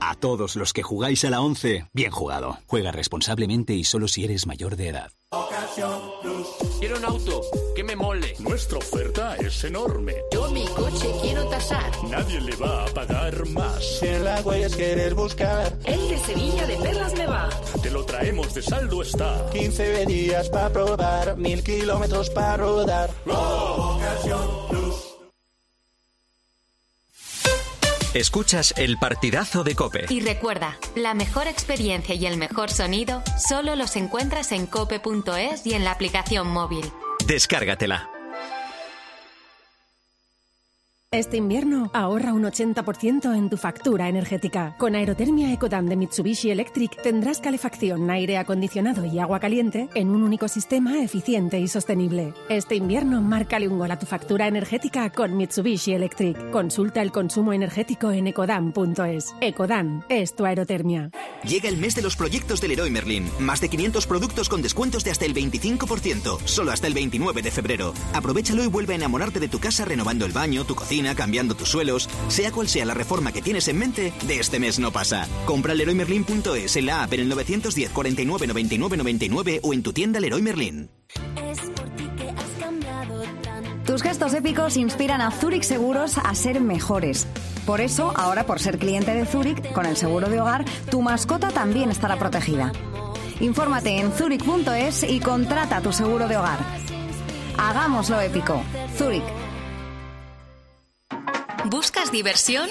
A todos los que jugáis a la ONCE, bien jugado. Juega responsablemente y solo si eres mayor de edad. Ocasión Plus. Quiero un auto que me mole. Nuestra oferta es enorme. Yo mi coche quiero tasar. Nadie le va a pagar más. Si el agua es querer buscar, el de Sevilla de Perlas me va. Te lo traemos de saldo está. quince días para probar, mil kilómetros para rodar. Oh, Ocasión Plus. Escuchas el partidazo de Cope. Y recuerda, la mejor experiencia y el mejor sonido solo los encuentras en cope punto es y en la aplicación móvil. Descárgatela. Este invierno ahorra un ochenta por ciento en tu factura energética. Con Aerotermia Ecodan de Mitsubishi Electric tendrás calefacción, aire acondicionado y agua caliente en un único sistema eficiente y sostenible. Este invierno márcale un gol a tu factura energética con Mitsubishi Electric. Consulta el consumo energético en ecodan punto es. Ecodan es tu aerotermia. Llega el mes de los proyectos de Leroy Merlin. Más de quinientos productos con descuentos de hasta el veinticinco por ciento. Solo hasta el veintinueve de febrero. Aprovéchalo y vuelve a enamorarte de tu casa renovando el baño, tu cocina, cambiando tus suelos. Sea cual sea la reforma que tienes en mente, de este mes no pasa. Compra Leroy Merlin punto es, en la app, en el novecientos diez cuarenta y nueve noventa y nueve noventa y nueve o en tu tienda Leroy Merlin. Tus gestos épicos inspiran a Zurich Seguros a ser mejores. Por eso, ahora, por ser cliente de Zurich, con el seguro de hogar, tu mascota también estará protegida. Infórmate en zurich punto es y contrata tu seguro de hogar. Hagámoslo épico. Zurich. ¿Buscas diversión?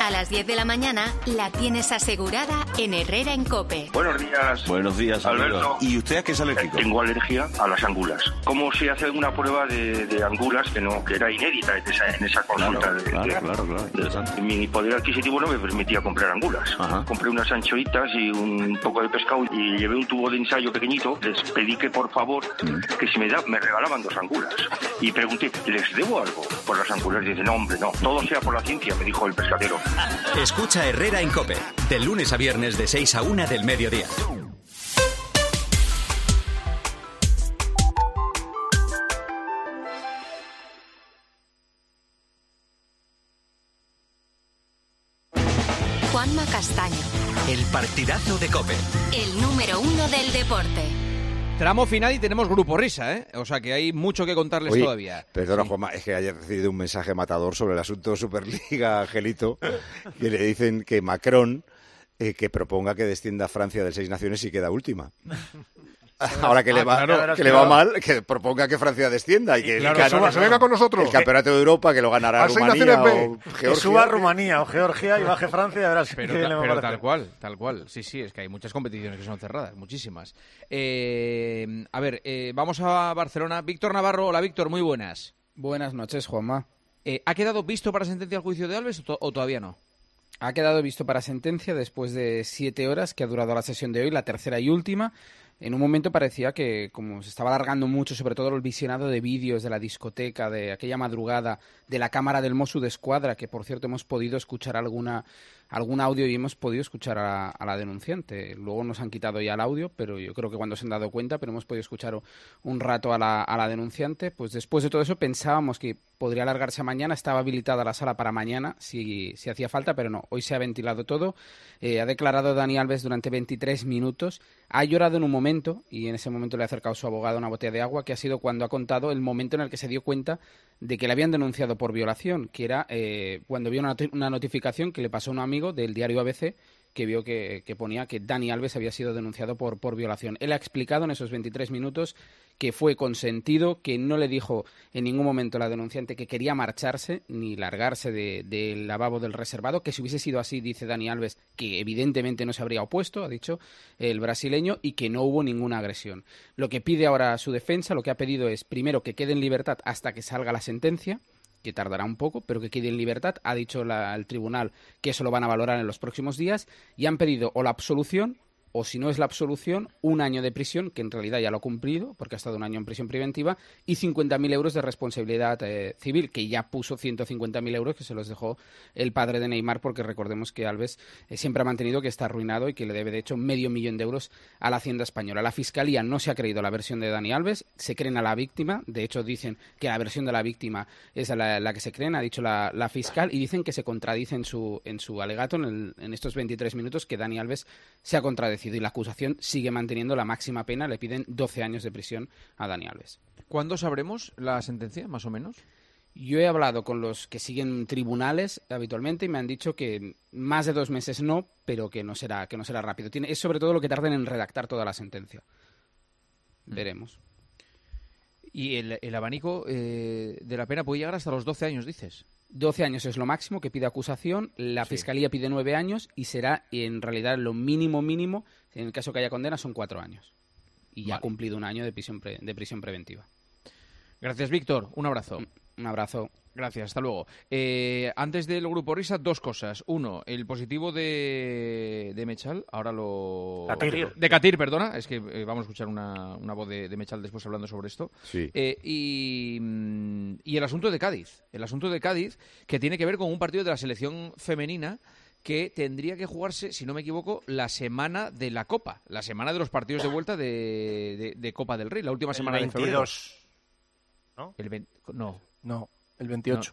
A las diez de la mañana la tienes asegurada en Herrera en Cope. Buenos días. Buenos días, Alberto. Alberto. ¿Y usted a qué es alérgico? Tengo alergia a las angulas. ¿Cómo se hace una prueba de, de angulas que no que era inédita en esa, en esa consulta? Claro, de, claro, de, claro, claro. Interesante. Mi poder adquisitivo no me permitía comprar angulas. Ajá. Compré unas anchoitas y un poco de pescado y llevé un tubo de ensayo pequeñito. Les pedí que, por favor, mm. que si me, da, me regalaban dos angulas. Y pregunté, ¿les debo algo por las angulas? Y dicen, no, hombre, no. Todo sea por la ciencia, me dijo el pescadero. Escucha Herrera en Cope, de lunes a viernes de seis a una del mediodía. Juanma Castaño. El partidazo de Cope. El número uno del deporte. Tramo final y tenemos grupo risa, ¿eh? O sea que hay mucho que contarles. Oye, todavía. Perdona, sí. Juanma, es que ayer recibí un mensaje matador sobre el asunto Superliga, Angelito, que le dicen que Macron eh, que proponga que descienda Francia del Seis Naciones y queda última. Ahora que, ah, le, va, claro, que claro. le va mal, que proponga que Francia descienda y que, y claro, que suba, se venga con nosotros. El campeonato de Europa que lo ganará Rumanía o Georgia. Que suba Rumanía o Georgia y baje Francia y verás. Pero, ta, le pero tal cual, tal cual. Sí, sí, es que hay muchas competiciones que son cerradas, muchísimas. Eh, a ver, eh, vamos a Barcelona. Víctor Navarro, hola Víctor, muy buenas. Buenas noches, Juanma. Eh, ¿Ha quedado visto para sentencia el juicio de Alves o, to- o todavía no? Ha quedado visto para sentencia después de siete horas que ha durado la sesión de hoy, la tercera y última. En un momento parecía que, como se estaba alargando mucho, sobre todo el visionado de vídeos de la discoteca, de aquella madrugada, de la cámara del Mossu de Escuadra, que por cierto hemos podido escuchar alguna algún audio y hemos podido escuchar a, a la denunciante. Luego nos han quitado ya el audio, pero yo creo que cuando se han dado cuenta, pero hemos podido escuchar un rato a la, a la denunciante. Pues después de todo eso pensábamos que podría alargarse a mañana, estaba habilitada la sala para mañana si, si hacía falta, pero no. Hoy se ha ventilado todo, eh, ha declarado Dani Alves durante veintitrés minutos, ha llorado en un momento y en ese momento le ha acercado su abogado una botella de agua, que ha sido cuando ha contado el momento en el que se dio cuenta de que le habían denunciado por violación, que era eh, cuando vio una, una notificación que le pasó a un amigo del diario A B C, que vio que, que ponía que Dani Alves había sido denunciado por, por violación. Él ha explicado en esos veintitrés minutos que fue consentido, que no le dijo en ningún momento la denunciante que quería marcharse ni largarse del de lavabo del reservado, que si hubiese sido así, dice Dani Alves, que evidentemente no se habría opuesto, ha dicho el brasileño, y que no hubo ninguna agresión. Lo que pide ahora su defensa, lo que ha pedido es, primero, que quede en libertad hasta que salga la sentencia, que tardará un poco, pero que quede en libertad. Ha dicho la, el tribunal que eso lo van a valorar en los próximos días y han pedido o la absolución o si no es la absolución, un año de prisión, que en realidad ya lo ha cumplido, porque ha estado un año en prisión preventiva, y cincuenta mil euros de responsabilidad eh, civil, que ya puso ciento cincuenta mil euros, que se los dejó el padre de Neymar, porque recordemos que Alves eh, siempre ha mantenido que está arruinado y que le debe, de hecho, medio millón de euros a la Hacienda Española. La Fiscalía no se ha creído la versión de Dani Alves, se creen a la víctima, de hecho dicen que la versión de la víctima es la, la que se creen, ha dicho la, la fiscal, y dicen que se contradice en su, en su alegato, en, el, en estos veintitrés minutos, que Dani Alves se ha contradecido. Y la acusación sigue manteniendo la máxima pena, le piden doce años de prisión a Dani Alves. ¿Cuándo sabremos la sentencia, más o menos? Yo he hablado con los que siguen tribunales habitualmente y me han dicho que más de dos meses no, pero que no será, que no será rápido. Tiene, es sobre todo lo que tardan en redactar toda la sentencia. Mm. Veremos. Y el, el abanico eh, de la pena puede llegar hasta los doce años, dices. doce años es lo máximo que pide acusación, la sí. Fiscalía pide nueve años y será en realidad lo mínimo mínimo, en el caso que haya condena, son cuatro años. Y vale. Ya ha cumplido un año de prisión, pre, de prisión preventiva. Gracias, Víctor. Un abrazo. Un abrazo. Gracias, hasta luego. Eh, antes del grupo Risa, dos cosas. Uno, el positivo de, de Mechal, ahora lo... Katir. De Katir, perdona. Es que eh, vamos a escuchar una, una voz de, de Mechal después hablando sobre esto. Sí. Eh, y, y el asunto de Cádiz. El asunto de Cádiz, que tiene que ver con un partido de la selección femenina que tendría que jugarse, si no me equivoco, la semana de la Copa. La semana de los partidos de vuelta de, de, de Copa del Rey. La última semana de febrero. ¿No? El veintidós. No. No. El veintiocho.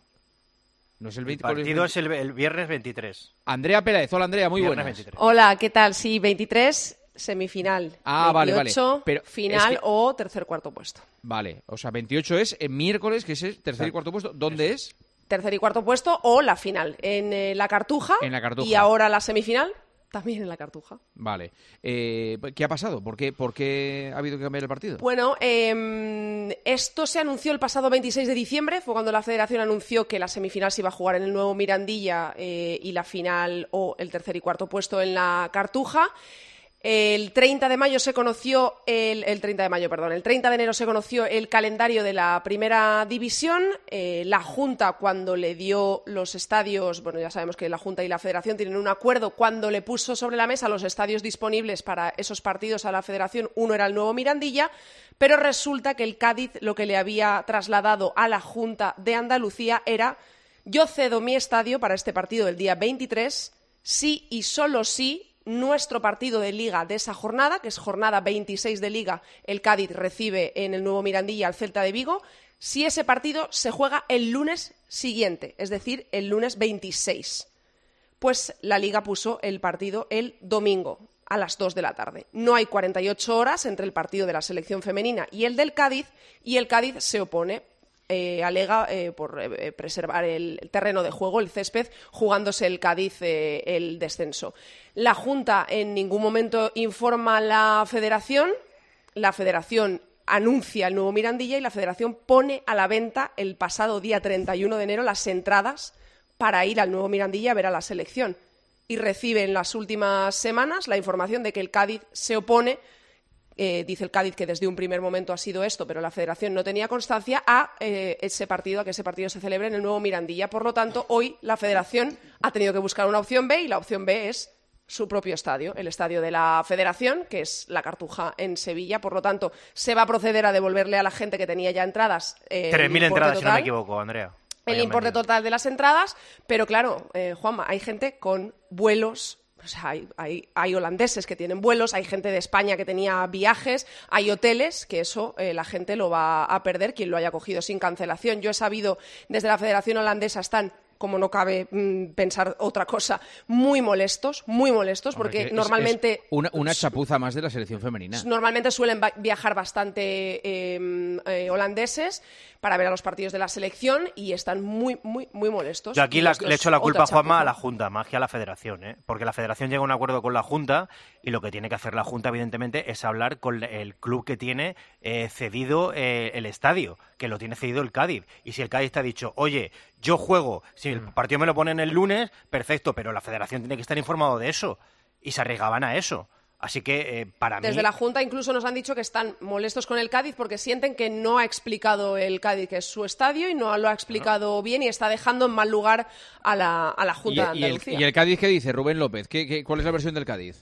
No, no es el veinte. El partido es el, el viernes veintitrés. Andrea Pérez. Hola, Andrea. Muy buenas. Hola, ¿qué tal? Sí, veintitrés, semifinal. Ah, veintiocho, vale, vale. Pero final es que... o tercer cuarto puesto. Vale. O sea, veintiocho es el miércoles, que es el tercer claro. y cuarto puesto. ¿Dónde es? Tercer y cuarto puesto o la final. En eh, la Cartuja. En la Cartuja. Y ahora la semifinal también en la Cartuja. Vale. Eh, ¿Qué ha pasado? ¿Por qué, ¿Por qué ha habido que cambiar el partido? Bueno, eh, esto se anunció el pasado veintiséis de diciembre, fue cuando la Federación anunció que la semifinal se iba a jugar en el nuevo Mirandilla eh, y la final o el tercer y cuarto puesto en la Cartuja. El treinta de mayo se conoció el, el treinta de mayo, perdón, el treinta de enero se conoció el calendario de la Primera División. Eh, la Junta, cuando le dio los estadios, bueno, ya sabemos que la Junta y la Federación tienen un acuerdo, cuando le puso sobre la mesa los estadios disponibles para esos partidos a la Federación, uno era el nuevo Mirandilla, pero resulta que el Cádiz lo que le había trasladado a la Junta de Andalucía era: yo cedo mi estadio para este partido del día veintitrés, sí y solo sí. Nuestro partido de Liga de esa jornada, que es jornada veintiséis de Liga, el Cádiz recibe en el nuevo Mirandilla al Celta de Vigo, si ese partido se juega el lunes siguiente, es decir, el lunes veintiséis. Pues la Liga puso el partido el domingo a las dos de la tarde. No hay cuarenta y ocho horas entre el partido de la selección femenina y el del Cádiz, y el Cádiz se opone. Eh, alega eh, por eh, preservar el terreno de juego, el césped, jugándose el Cádiz eh, el descenso. La Junta en ningún momento informa a la Federación, la Federación anuncia el nuevo Mirandilla y la Federación pone a la venta el pasado día treinta y uno de enero las entradas para ir al nuevo Mirandilla a ver a la selección. Y recibe en las últimas semanas la información de que el Cádiz se opone. Eh, dice el Cádiz que desde un primer momento ha sido esto, pero la Federación no tenía constancia a eh, ese partido, a que ese partido se celebre en el nuevo Mirandilla. Por lo tanto, hoy la Federación ha tenido que buscar una opción B y la opción B es su propio estadio, el estadio de la Federación, que es la Cartuja en Sevilla. Por lo tanto, se va a proceder a devolverle a la gente que tenía ya entradas. Eh, tres mil entradas, total, si no me equivoco, Andrea. El Vaya importe marido. Total de las entradas, pero claro, eh, Juanma, hay gente con vuelos. O sea, hay, hay, hay holandeses que tienen vuelos, hay gente de España que tenía viajes, hay hoteles, que eso eh, la gente lo va a perder, quien lo haya cogido sin cancelación. Yo he sabido, desde la Federación Holandesa están, como no cabe mmm, pensar otra cosa, muy molestos, muy molestos, porque Hombre, es, normalmente... Es una, una chapuza más de la selección femenina. Normalmente suelen viajar bastante eh, eh, holandeses para ver a los partidos de la selección y están muy, muy, muy molestos. Yo aquí la, le echo la culpa, Juanma, a la Junta, más que a la Federación, ¿eh? Porque la Federación llega a un acuerdo con la Junta y lo que tiene que hacer la Junta, evidentemente, es hablar con el club que tiene eh, cedido eh, el estadio, que lo tiene cedido el Cádiz. Y si el Cádiz te ha dicho, oye, yo juego, si el partido me lo ponen el lunes, perfecto, pero la Federación tiene que estar informado de eso. Y se arriesgaban a eso. Así que, eh, para mí... Desde la Junta incluso nos han dicho que están molestos con el Cádiz porque sienten que no ha explicado el Cádiz que es su estadio y no lo ha explicado no. bien y está dejando en mal lugar a la, a la Junta y, de Andalucía. Y el, ¿Y el Cádiz qué dice, Rubén López? ¿Qué, qué, cuál es la versión del Cádiz?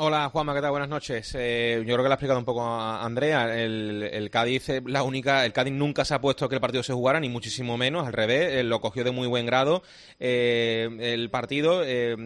Hola Juanma, ¿qué tal? Buenas noches. Eh, yo creo que lo ha explicado un poco a Andrea. El, el Cádiz es la única, el Cádiz nunca se ha puesto a que el partido se jugara, ni muchísimo menos, al revés, eh, lo cogió de muy buen grado. Eh, el partido, eh,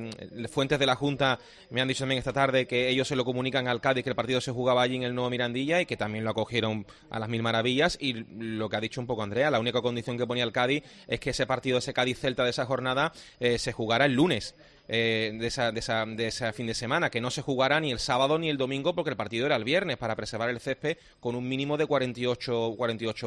fuentes de la Junta me han dicho también esta tarde que ellos se lo comunican al Cádiz que el partido se jugaba allí en el Nuevo Mirandilla y que también lo acogieron a las mil maravillas. Y lo que ha dicho un poco Andrea, la única condición que ponía el Cádiz es que ese partido, ese Cádiz-Celta de esa jornada, eh, se jugara el lunes. Eh, de esa, de esa, de ese fin de semana, que no se jugara ni el sábado ni el domingo porque el partido era el viernes, para preservar el césped con un mínimo de cuarenta y ocho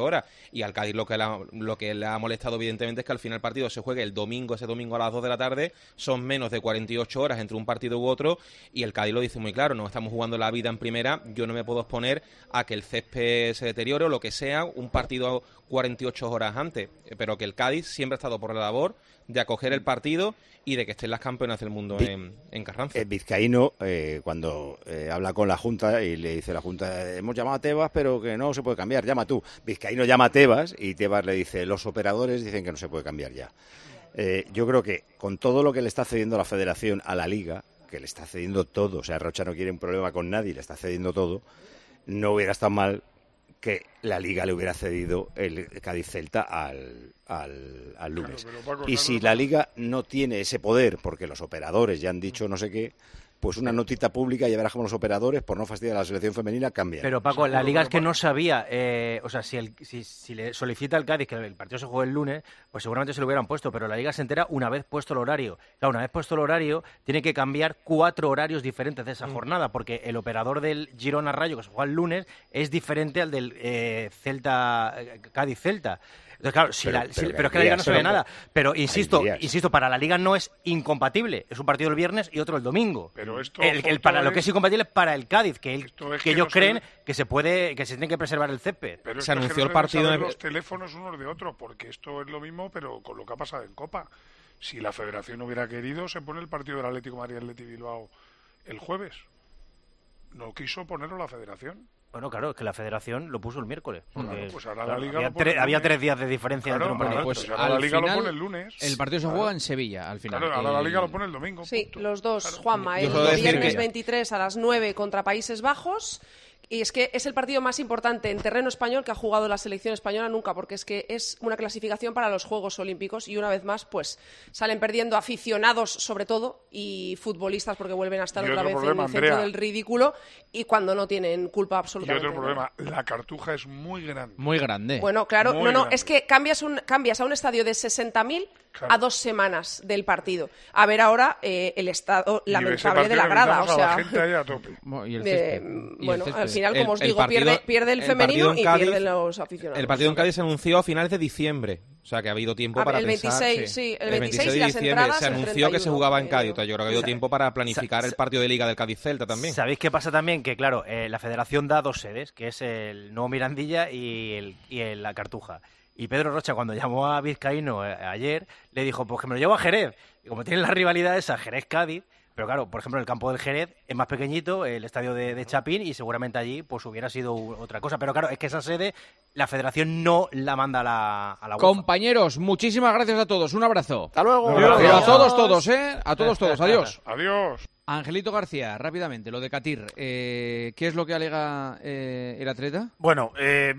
horas. Y al Cádiz lo que, la, lo que le ha molestado evidentemente es que al final el partido se juegue el domingo, ese domingo a las dos de la tarde. Son menos de cuarenta y ocho horas entre un partido u otro y el Cádiz lo dice muy claro: no estamos jugando la vida en primera, yo no me puedo exponer a que el césped se deteriore o lo que sea, un partido cuarenta y ocho horas antes, pero que el Cádiz siempre ha estado por la labor de acoger el partido y de que estén las campeonas del mundo en, en Carranza. El vizcaíno, eh, cuando eh, habla con la Junta y le dice la Junta, hemos llamado a Tebas, pero que no se puede cambiar, llama tú. Vizcaíno llama a Tebas y Tebas le dice, los operadores dicen que no se puede cambiar ya. Eh, yo creo que con todo lo que le está cediendo la Federación a la Liga, que le está cediendo todo, o sea, Rocha no quiere un problema con nadie, le está cediendo todo, no hubiera estado mal que la Liga le hubiera cedido el Cádiz-Celta al, al, al lunes. Claro, Paco, y claro, si la Liga no tiene ese poder, porque los operadores ya han dicho no sé qué, pues una notita pública, ya verás cómo los operadores, por no fastidiar a la selección femenina, cambian. Pero Paco, o sea, la Liga es que no sabía, eh, o sea, si, el, si, si le solicita al Cádiz que el partido se juegue el lunes, pues seguramente se lo hubieran puesto, pero la Liga se entera una vez puesto el horario. Claro, una vez puesto el horario, tiene que cambiar cuatro horarios diferentes de esa mm. jornada, porque el operador del Girona Rayo que se juega el lunes es diferente al del eh, Celta Cádiz-Celta. Entonces, claro, si pero, la, si, pero, pero es que la Liga no se ve nada. Pero insisto, insisto, para la Liga no es incompatible. Es un partido el viernes y otro el domingo. Pero esto el, el, para es, lo que es incompatible es para el Cádiz, que, el, es que ellos no creen sabe. que se puede, que se tiene que preservar el césped. Pero se anunció el partido de los teléfonos unos de otros, porque esto es lo mismo, pero con lo que ha pasado en Copa. Si la Federación hubiera querido, se pone el partido del Atlético Madrid Athletic Bilbao el jueves. No quiso ponerlo la Federación. Bueno, claro, es que la Federación lo puso el miércoles. Claro, pues ahora la Liga había, tre- había tres días de diferencia claro, entre un partido. Pues ahora la Liga lo pone el lunes. El partido se juega claro. en Sevilla, al final. Claro, ahora la Liga lo pone el domingo. Sí, punto. Los dos, claro. Juanma, el eh, viernes que... veintitrés a las nueve contra Países Bajos. Y es que es el partido más importante en terreno español que ha jugado la selección española nunca, porque es que es una clasificación para los Juegos Olímpicos y una vez más pues salen perdiendo aficionados sobre todo y futbolistas porque vuelven a estar y otra vez problema, en el centro Andrea, del ridículo y cuando no tienen culpa absolutamente. Y otro problema, la Cartuja es muy grande. Muy grande. Bueno, claro, muy no, no, grande. Es que cambias, un, cambias a un estadio de sesenta mil claro. a dos semanas del partido. A ver ahora eh, el estado lamentable de la grada. O sea, la gente ahí a tope. Y el eh, ¿Y bueno, el al final, como el, os digo, partido, pierde, pierde el, el femenino y Cádiz, pierden los aficionados. El partido en Cádiz se anunció a finales de diciembre. O sea, que ha habido tiempo a para el pensar. veintiséis, sí. Sí, el, el veintiséis de diciembre entradas, se anunció treinta y uno, que se jugaba en Cádiz. Yo creo que ha habido tiempo para planificar el partido de Liga del Cádiz-Celta también. ¿Sabéis qué pasa también? Que, claro, eh, la Federación da dos sedes, que es el Nuevo Mirandilla y, el, y el, la Cartuja. Y Pedro Rocha, cuando llamó a Vizcaíno eh, ayer, le dijo, pues que me lo llevo a Jerez. Y como tienen la rivalidad esa, Jerez-Cádiz, pero claro, por ejemplo, el campo del Jerez es más pequeñito, el estadio de, de Chapín, y seguramente allí pues hubiera sido otra cosa. Pero claro, es que esa sede la Federación no la manda a la, a la UEFA. Compañeros, muchísimas gracias a todos. Un abrazo. Hasta luego. Adiós. Pero a todos, todos, ¿eh? A todos, todos. Adiós. Adiós. Angelito García, rápidamente, lo de Qatar. Eh, ¿Qué es lo que alega eh, el atleta? Bueno, eh,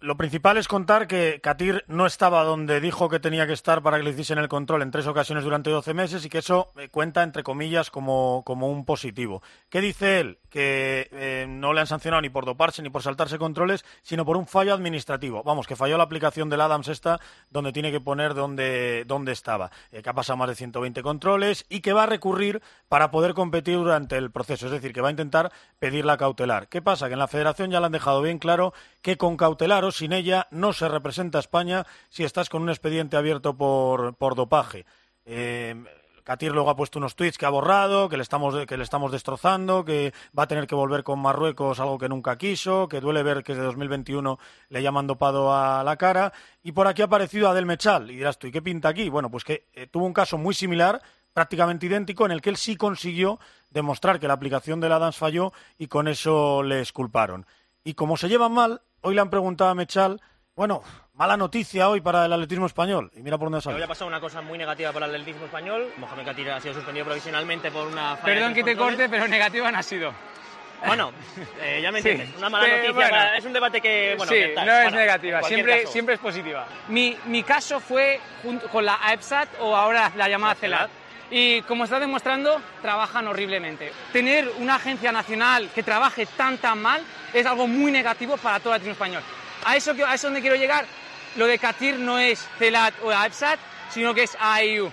lo principal es contar que Qatar no estaba donde dijo que tenía que estar para que le hiciesen el control en tres ocasiones durante doce meses y que eso cuenta, entre comillas, como, como un positivo. ¿Qué dice él? Que eh, no le han sancionado ni por doparse ni por saltarse controles, sino por un fallo administrativo. Vamos, que falló la aplicación del Adams esta, donde tiene que poner dónde, dónde estaba, eh, que ha pasado más de ciento veinte controles y que va a recurrir para poder competir durante el proceso. Es decir, que va a intentar pedir la cautelar. ¿Qué pasa? Que en la Federación ya le han dejado bien claro que con cautelar o sin ella no se representa a España si estás con un expediente abierto por, por dopaje. Eh... Qatar luego ha puesto unos tuits que ha borrado, que le estamos que le estamos destrozando, que va a tener que volver con Marruecos, algo que nunca quiso, que duele ver que desde dos mil veintiuno le llaman dopado a la cara. Y por aquí ha aparecido Adel Mechal. Y dirás tú, ¿y qué pinta aquí? Bueno, pues que eh, tuvo un caso muy similar, prácticamente idéntico, en el que él sí consiguió demostrar que la aplicación del Adams falló y con eso le exculparon. Y como se llevan mal, hoy le han preguntado a Mechal Bueno, mala noticia hoy para el atletismo español. Y mira por dónde sale. Hoy ha pasado una cosa muy negativa para el atletismo español. Mohamed Katir ha sido suspendido provisionalmente por una falla. Perdón que te corte, pero negativa no ha sido. Bueno, eh, ya me entiendes. Sí. Una mala noticia. Pero, bueno, para... Es un debate que... Bueno, sí, que tal. no es bueno, negativa. Siempre, siempre es positiva. Mi, mi caso fue junto con la AEPSAT o ahora la llamada CELAT. Y como está demostrando, trabajan horriblemente. Tener una agencia nacional que trabaje tan, tan mal es algo muy negativo para todo el atletismo español. A eso, a eso donde quiero llegar, lo de Katir no es CELAT o AEPSAT, sino que es A I U.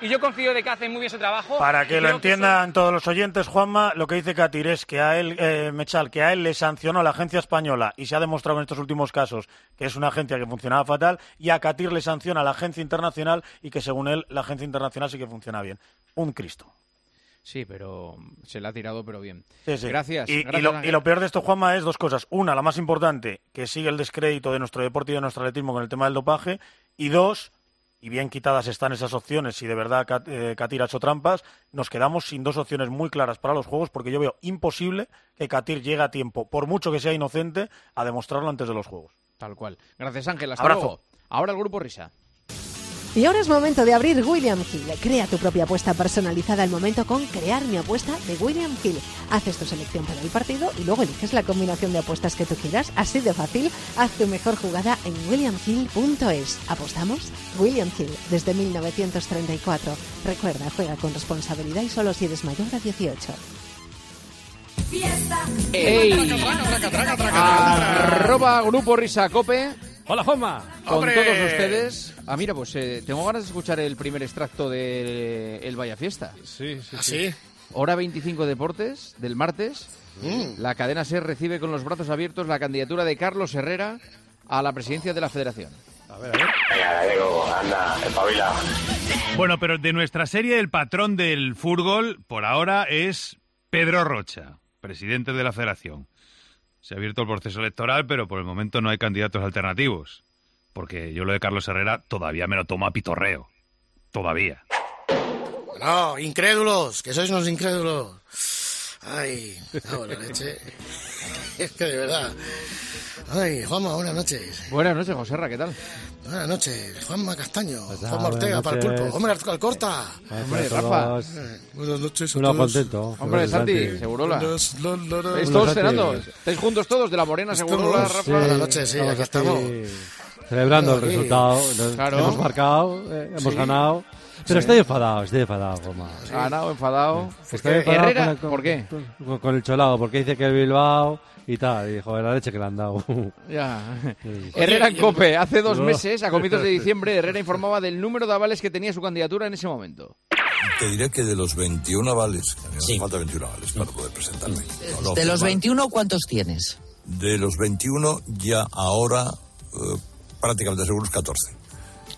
Y yo confío de que hacen muy bien su trabajo. Para que lo entiendan que son... todos los oyentes, Juanma, lo que dice Katir es que a él, eh, Mechal, que a él le sancionó la agencia española, y se ha demostrado en estos últimos casos que es una agencia que funcionaba fatal, y a Katir le sanciona la agencia internacional y que según él la agencia internacional sí que funciona bien. Un Cristo. Sí, pero se la ha tirado, pero bien. Sí, sí. Gracias. Y, gracias y, lo, y lo peor de esto, Juanma, es dos cosas. Una, la más importante, que sigue el descrédito de nuestro deporte y de nuestro atletismo con el tema del dopaje. Y dos, y bien quitadas están esas opciones, si de verdad Katir ha hecho trampas, nos quedamos sin dos opciones muy claras para los Juegos, porque yo veo imposible que Katir llegue a tiempo, por mucho que sea inocente, a demostrarlo antes de los Juegos. Tal cual. Gracias, Ángel. Hasta Abrazo. Luego. Ahora el Grupo Risa. Y ahora es momento de abrir William Hill. Crea tu propia apuesta personalizada al momento con Crear mi apuesta de William Hill. Haces tu selección para el partido y luego eliges la combinación de apuestas que tú quieras. Así de fácil, haz tu mejor jugada en william hill punto es. ¿Apostamos? William Hill, desde mil novecientos treinta y cuatro. Recuerda, juega con responsabilidad y solo si eres mayor de dieciocho. ¡Fiesta! ¡Ey! Arroba Grupo Risa Cope. ¡Hola, Juanma! Con ¡Hombre! Todos ustedes. Ah, mira, pues eh, tengo ganas de escuchar el primer extracto del de Vaya Fiesta. Sí, sí, ¿Ah, sí. sí. Hora veinticinco Deportes, del martes. Mm. La cadena SER recibe con los brazos abiertos la candidatura de Carlos Herrera a la presidencia de la Federación. A ver, a ver. Venga, gallego, anda, espabila. Bueno, pero de nuestra serie, el patrón del fútbol, por ahora, es Pedro Rocha, presidente de la Federación. Se ha abierto el proceso electoral, pero por el momento no hay candidatos alternativos. Porque yo lo de Carlos Herrera todavía me lo tomo a pitorreo. Todavía. No, incrédulos, que sois unos incrédulos. Ay, hago la leche. Es que de verdad. Ay, Juanma, buenas noches. Buenas noches, Joserra, ¿qué tal? Buenas noches, Juanma Castaño, Juanma Ortega para el pulpo. Hombre, Alcorta. Hombre, Rafa. Buenas noches a todos. Contento. Hombre, Santi, Segurola. ¿Estáis todos cenando? ¿Estáis juntos todos? De la Morena, Segurola, Rafa. Buenas noches, sí, aquí estamos. Celebrando el resultado. Hemos marcado, hemos ganado. Pero sí. estoy enfadado, estoy enfadado, Juanma. Sí. Ganado, enfadado. Estoy enfadado Herrera, con el, con, ¿por qué? Con, con el Cholao, porque dice que el Bilbao y tal. Y dijo, la leche que le han dado. Ya. Sí. Herrera en Cope. Hace dos meses, a comienzos de diciembre, Herrera informaba del número de avales que tenía su candidatura en ese momento. Te diré que de los veintiuno avales, que me sí. hace falta veintiuno avales para poder presentarme. No, no, de los veintiuno, ¿cuántos tienes? De los veintiuno, ya ahora, eh, prácticamente seguros catorce.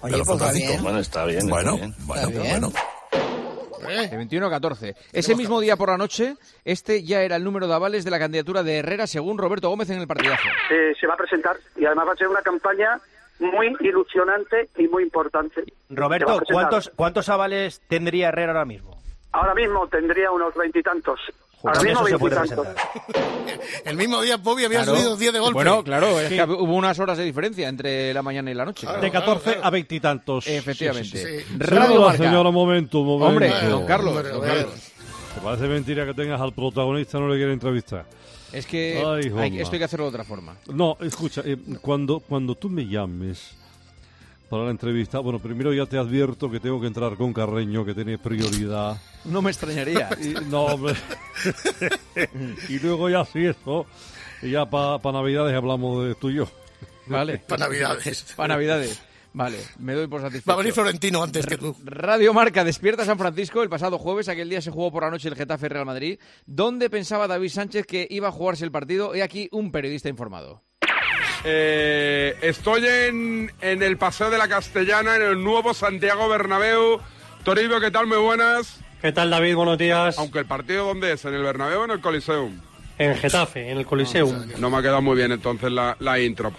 Oye, pero pues está bueno, está bien. Bueno, está bien. bueno, está bien. bueno. De veintiuno a catorce. Ese mismo día por la noche, este ya era el número de avales de la candidatura de Herrera, según Roberto Gómez en el partidazo. Eh, se va a presentar y además va a ser una campaña muy ilusionante y muy importante. Roberto, ¿cuántos, ¿cuántos avales tendría Herrera ahora mismo? Ahora mismo tendría unos veintitantos. Ahora mismo veintitantos. El mismo día Bobby había claro. subido diez de golpe. Bueno, claro, es sí. que hubo unas horas de diferencia entre la mañana y la noche. Claro, de catorce claro, claro. a veintitantos. Efectivamente. Sí, sí, sí. Radio Marca. Señora, momento, momento. Hombre, claro, don Carlos. Hombre, don Carlos. Me parece mentira que tengas al protagonista, no le quiere entrevistar. Es que Ay, hay, esto hay que hacerlo de otra forma. No, escucha, eh, cuando, cuando tú me llames para la entrevista, bueno, primero ya te advierto que tengo que entrar con Carreño, que tiene prioridad. No me extrañaría. Y, no, hombre. Y luego ya si esto, y ya para pa Navidades hablamos de tú y yo. Vale. Para Navidades. Para Navidades. Vale, me doy por satisfecho. Va a venir Florentino antes que tú. Radio Marca despierta San Francisco el pasado jueves. Aquel día se jugó por la noche el Getafe Real Madrid. ¿Dónde pensaba David Sánchez que iba a jugarse el partido? He aquí un periodista informado. Eh, estoy en, en el Paseo de la Castellana, en el nuevo Santiago Bernabéu. Toribio, ¿qué tal? Muy buenas. ¿Qué tal, David? Buenos días. Aunque el partido, ¿dónde es? ¿En el Bernabéu o en el Coliseum? En Getafe, en el Coliseum. No me ha quedado muy bien entonces la, la intro.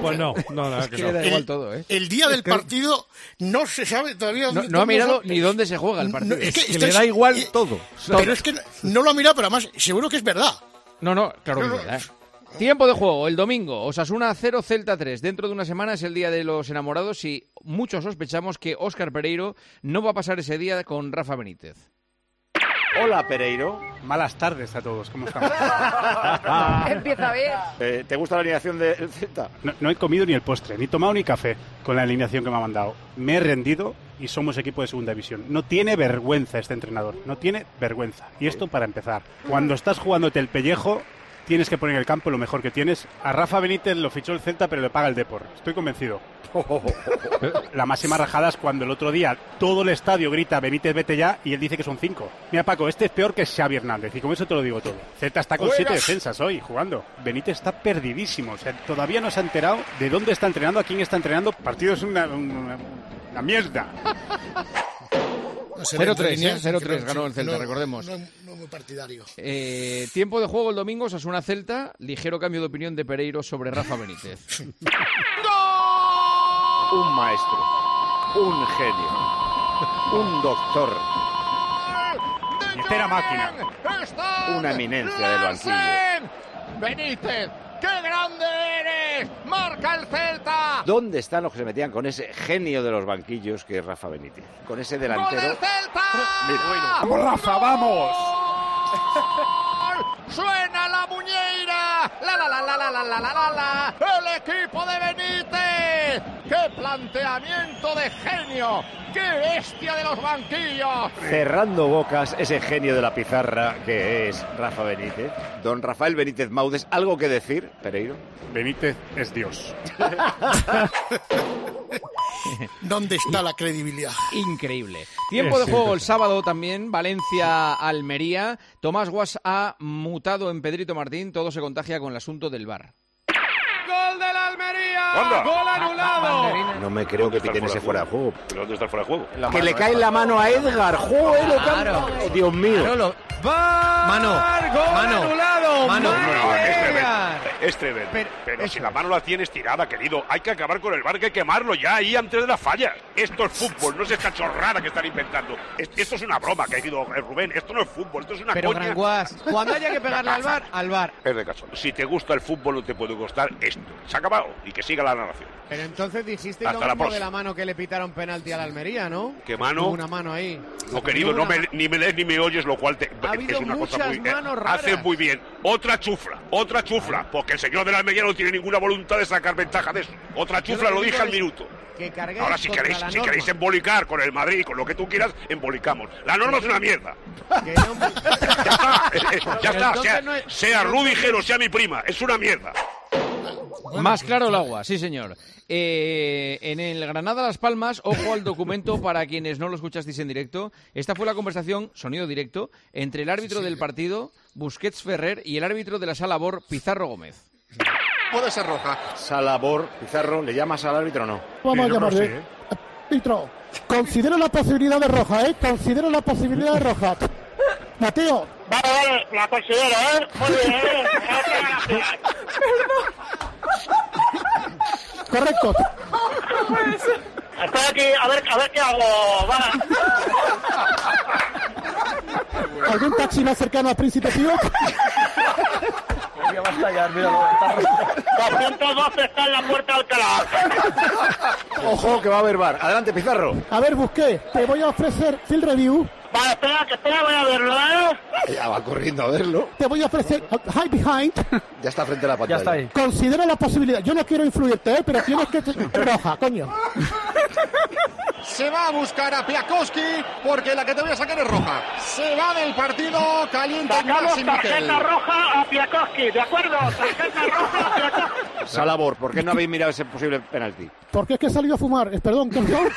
Pues no, no, la verdad que no. Da igual todo, ¿eh? El día del partido no se sabe todavía dónde. No, no ha mirado ni dónde se juega el partido. No, es que, es que le da igual y, todo. Pero todo. Es que no lo ha mirado, pero además seguro que es verdad. No, no, claro no, que no. es verdad. Tiempo de juego, el domingo, Osasuna cero, Celta tres. Dentro de una semana es el día de los enamorados y muchos sospechamos que Óscar Pereiro no va a pasar ese día con Rafa Benítez. Hola, Pereiro. Malas tardes a todos, ¿cómo estamos? Empieza bien. Eh, ¿Te gusta la alineación del Celta? No, no he comido ni el postre, ni tomado ni café con la alineación que me ha mandado. Me he rendido y somos equipo de segunda división. No tiene vergüenza este entrenador, no tiene vergüenza. Y esto para empezar. Cuando estás jugándote el pellejo, tienes que poner en el campo lo mejor que tienes. A Rafa Benítez lo fichó el Celta, pero le paga el Depor. Estoy convencido. La máxima rajada es cuando el otro día todo el estadio grita Benítez, vete ya, y él dice que son cinco. Mira, Paco, este es peor que Xavi Hernández, y con eso te lo digo todo. Celta está con siete defensas hoy jugando. Benítez está perdidísimo, o sea, todavía no se ha enterado de dónde está entrenando, a quién está entrenando. El partido es una, una, una mierda. cero tres, cero tres ganó el Celta, no, recordemos. No, no muy partidario. Eh, tiempo de juego el domingo, Osasuna Celta. Ligero cambio de opinión de Pereiro sobre Rafa Benítez. ¡No! Un maestro, un genio, un doctor. Entera máquina. Una eminencia del banquillo. Benítez, qué grande eres. Marca el Celta. ¿Dónde están los que se metían con ese genio de los banquillos que es Rafa Benítez? Con ese delantero. ¡Gol del Celta! Mira, bueno. ¡Rafa, vamos! ¡Gol! ¡Suena la muñeira! ¡La, la, la, la, la, la, la, la, la! ¡El equipo de Benítez! ¡Qué planteamiento de genio! ¡Qué bestia de los banquillos! Cerrando bocas, ese genio de la pizarra que es Rafa Benítez. Don Rafael Benítez Maudes, ¿algo que decir, Pereiro? Benítez es Dios. ¿Dónde está la credibilidad? Increíble. Tiempo de juego el sábado también, Valencia-Almería. Tomás Guas ha mutado en Pedrito Martín, todo se contagia con el asunto del V A R. ¡Gol de la Almería! ¿Onda? ¡Gol anulado! No me creo que piten ese fuera de juego. ¿Dónde está el fuera de juego? La que mano, le cae la mano a Edgar. ¡Joder, lo claro. ¡Oh, Dios mío! Claro, lo... ¡Var! ¡Mano! ¡Gol mano, anulado! ¡Mano! No, no, es tremendo. Es tremendo. Pero, Pero es... si la mano la tienes tirada, querido, hay que acabar con el V A R, que hay que quemarlo ya ahí antes de la falla. Esto es fútbol, no es esta chorrada que están inventando. Esto es una broma, querido Rubén. Esto no es fútbol, esto es una Pero, coña. Pero, Granguas, cuando haya que pegarle al V A R, al V A R. Es de caso. Si te gusta el fútbol, no te puede costar esto. Se ha acabado y que siga la narración. Pero entonces dijiste lo mismo de la mano que le pitaron penalti a la Almería, ¿no? ¿Qué mano? Una mano ahí. No, querido, no me, ni me lees ni me oyes, lo cual te, ha es una cosa muy... Manos raras. Hace muy bien. Otra chufla, otra chufla, porque el señor de la Almería no tiene ninguna voluntad de sacar ventaja de eso. Otra chufla, lo dije al minuto. Que Ahora, si queréis, si queréis embolicar con el Madrid, con lo que tú quieras, embolicamos. La norma es una mierda. Que no... Ya está, ya está. Sea, no es... sea Rudiger o sea mi prima, es una mierda. Más claro el agua, sí señor. Eh, en el Granada Las Palmas, ojo al documento para quienes no lo escuchasteis en directo. Esta fue la conversación, sonido directo, entre el árbitro sí, sí, del partido, Busquets Ferrer, y el árbitro de la Sala Bor, Pizarro Gómez. Puede ser roja. Sala Bor, Pizarro, ¿le llamas al árbitro o no? Vamos a llamarle. Sí, ¿eh? Árbitro, considero la posibilidad de roja, ¿eh? Considero la posibilidad de roja. Mateo. Vale, vale, la considero, ¿eh? Muy bien, ¿eh? Correcto. Estoy aquí, a ver, a ver qué hago. Vale. ¿Algún taxi más cercano a Príncipe Pío? Ya va a estallar, mira, doscientos doce está en la puerta de Alcalá. Ojo, que va a haber V A R. Adelante, Pizarro. A ver, Busqué, te voy a ofrecer Field Review. Vale, espera, que espera, voy a verlo, ¿eh? Ya va corriendo a verlo. Te voy a ofrecer High Behind. Ya está frente a la pantalla. Ya está ahí. Considera la posibilidad. Yo no quiero influirte, ¿eh? Pero tienes que... Roja, coño. Se va a buscar a Piatkowski porque la que te voy a sacar es roja. Se va del partido, calienta el máximo. Tarjeta roja a Piatkowski, ¿de acuerdo? Tarjeta roja a Piatkowski. Salabor, ¿por qué no habéis mirado ese posible penalti? Porque es que he salido a fumar. Eh, perdón, perdón.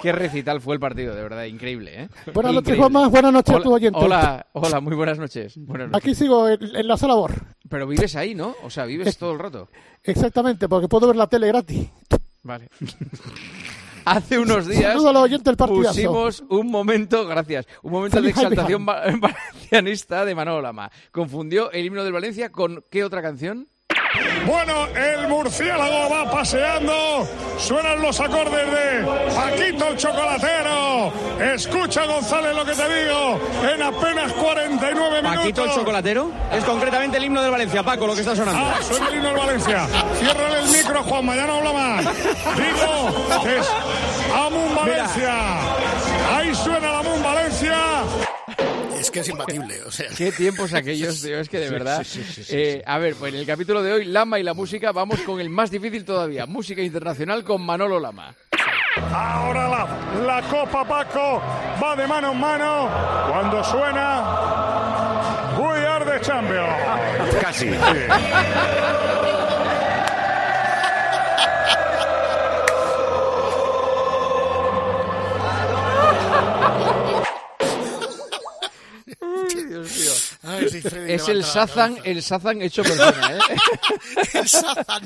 Qué recital fue el partido, de verdad, increíble, ¿eh? Buenas increíble. noches, Juanma, buenas noches hola, a tu oyente. Hola, hola, muy buenas noches. Buenas noches. Aquí sigo, en, en la Sala Bor. Pero vives ahí, ¿no? O sea, vives es, todo el rato. Exactamente, porque puedo ver la tele gratis. Vale. Hace unos días saludo a los oyentes del partidazo. Pusimos un momento, gracias, un momento Feliz de exaltación valencianista de Manolo Lama. Confundió el himno del Valencia con ¿qué otra canción? Bueno, el murciélago va paseando, suenan los acordes de Paquito el Chocolatero. Escucha, González, lo que te digo, en apenas cuarenta y nueve minutos. ¿Paquito el Chocolatero? Es concretamente el himno del Valencia, Paco, lo que está sonando. Ah, suena el himno del Valencia. Ciérrale el micro, Juan, mañana habla más. Digo, que es Amun Valencia. Ahí suena la Amun Valencia. Es que es imbatible, o sea. Qué tiempos aquellos, tío, es que de verdad. Sí, sí, sí, sí, sí. Eh, a ver, pues en el capítulo de hoy, Lama y la música, vamos con el más difícil todavía, música internacional con Manolo Lama. Ahora la, la copa, Paco, va de mano en mano, cuando suena We Are The Champions. Casi. Sí. Ay, sí, es el Shazam, el Shazam hecho persona, ¿eh? El Shazam.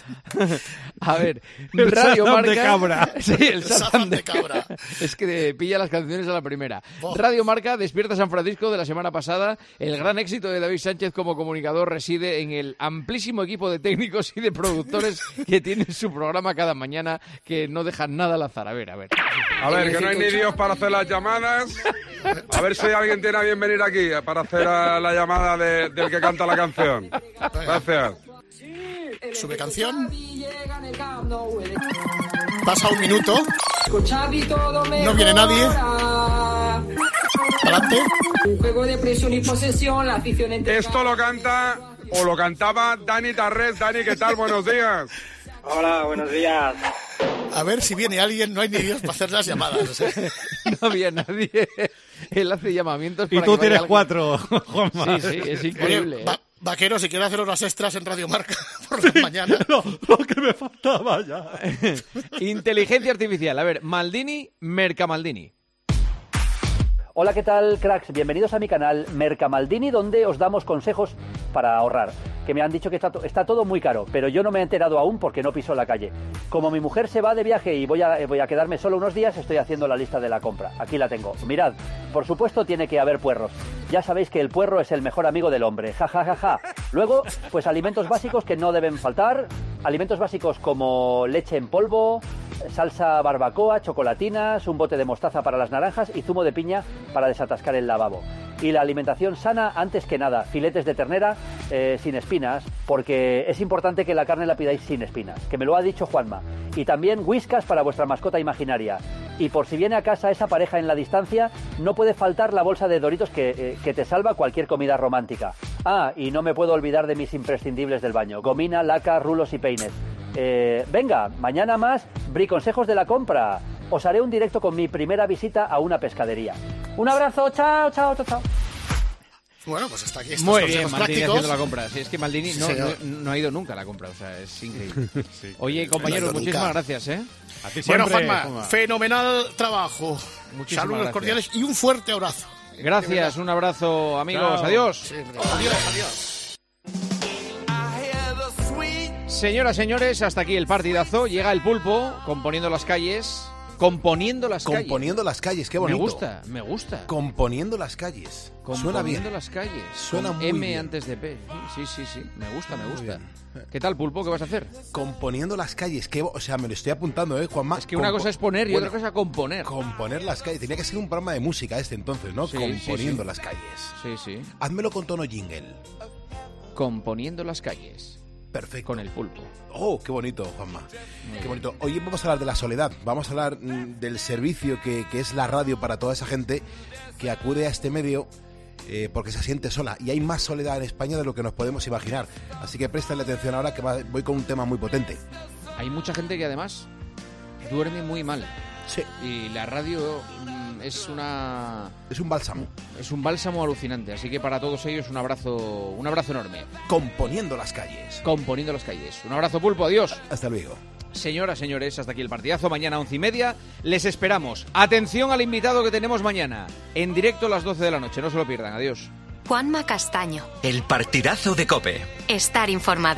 A ver, el Radio Marca... de cabra. Sí, el Shazam de... de cabra. Es que pilla las canciones a la primera. Oh. Radio Marca despierta San Francisco de la semana pasada. El gran éxito de David Sánchez como comunicador reside en el amplísimo equipo de técnicos y de productores que tienen su programa cada mañana, que no dejan nada al azar. A ver, a ver. A ver, que no hay ni Dios para hacer las llamadas. A ver si alguien tiene a bien venir aquí para hacer la llamada. Llamada de, del que canta la canción. Gracias. Sube canción. Pasa un minuto. No viene nadie. Adelante. Esto lo canta o lo cantaba Dani Tarrés. Dani, ¿qué tal? Buenos días. Hola, buenos días. A ver si viene alguien, no hay ni Dios para hacer las llamadas. O sea. No había nadie. Él hace llamamientos para... Y tú tienes cuatro, Juanma. Sí, sí, es increíble. Oye, va, vaquero, si quiere hacer horas extras en Radio Marca por la sí, mañana. Lo, lo que me faltaba ya. Inteligencia artificial. A ver, Maldini, Mercamaldini. Hola, ¿qué tal, cracks? Bienvenidos a mi canal Mercamaldini, donde os damos consejos para ahorrar. Que me han dicho que está, está todo muy caro, pero yo no me he enterado aún porque no piso la calle. Como mi mujer se va de viaje y voy a, voy a quedarme solo unos días, estoy haciendo la lista de la compra. Aquí la tengo. Mirad, por supuesto tiene que haber puerros. Ya sabéis que el puerro es el mejor amigo del hombre. Ja, ja, ja, ja. Luego, pues alimentos básicos que no deben faltar. Alimentos básicos como leche en polvo, salsa barbacoa, chocolatinas, un bote de mostaza para las naranjas y zumo de piña para desatascar el lavabo. Y la alimentación sana, antes que nada, filetes de ternera eh, sin espinas, porque es importante que la carne la pidáis sin espinas, que me lo ha dicho Juanma. Y también whiskas para vuestra mascota imaginaria. Y por si viene a casa esa pareja en la distancia, no puede faltar la bolsa de Doritos que, eh, que te salva cualquier comida romántica. Ah, y no me puedo olvidar de mis imprescindibles del baño, gomina, laca, rulos y peines. Eh, venga, mañana más, Bri Consejos de la Compra. Os haré un directo con mi primera visita a una pescadería. Un abrazo, chao, chao, chao, chao. Bueno, pues hasta aquí estos muy bien, Maldini prácticos. Haciendo la compra. Sí, es que Maldini sí, no, no, no ha ido nunca a la compra, o sea, es increíble. Sí. Oye, compañeros, no muchísimas gracias, ¿eh? Siempre, bueno, Juanma, fenomenal trabajo. Muchísimas Saludos gracias. cordiales y un fuerte abrazo. Gracias, un abrazo, amigos. Chao. Adiós. Sí, adiós, adiós. Señoras, señores, hasta aquí el partidazo. Llega el Pulpo componiendo las calles. Componiendo las calles. Componiendo las calles, qué bonito. Me gusta, me gusta. Componiendo las calles. Suena bien. Componiendo las calles. Suena muy bien. M antes de P. Sí, sí, sí. Me gusta, me gusta. ¿Qué tal, Pulpo? ¿Qué vas a hacer? Componiendo las calles. Que, o sea, me lo estoy apuntando, ¿eh, Juanma? Es que una Compo- cosa es poner y bueno, otra cosa componer. Componer las calles. Tenía que ser un programa de música este entonces, ¿no? Sí, componiendo sí, sí. las calles. Sí, sí. Házmelo con tono jingle. Componiendo las calles. Perfecto. Con el Pulpo. Oh, qué bonito, Juanma. Qué bonito. Hoy vamos a hablar de la soledad. Vamos a hablar del servicio que, que es la radio para toda esa gente que acude a este medio eh, porque se siente sola. Y hay más soledad en España de lo que nos podemos imaginar. Así que préstale atención ahora que va, voy con un tema muy potente. Hay mucha gente que además duerme muy mal. Sí. Y la radio es una... Es un bálsamo. Es un bálsamo alucinante. Así que para todos ellos un abrazo, un abrazo enorme. Componiendo las calles. Componiendo las calles. Un abrazo, Pulpo. Adiós. Hasta luego. Señoras, señores, hasta aquí el partidazo. Mañana once y media. Les esperamos. Atención al invitado que tenemos mañana. En directo a las doce de la noche. No se lo pierdan. Adiós. Juanma Castaño. El partidazo de COPE. Estar informado.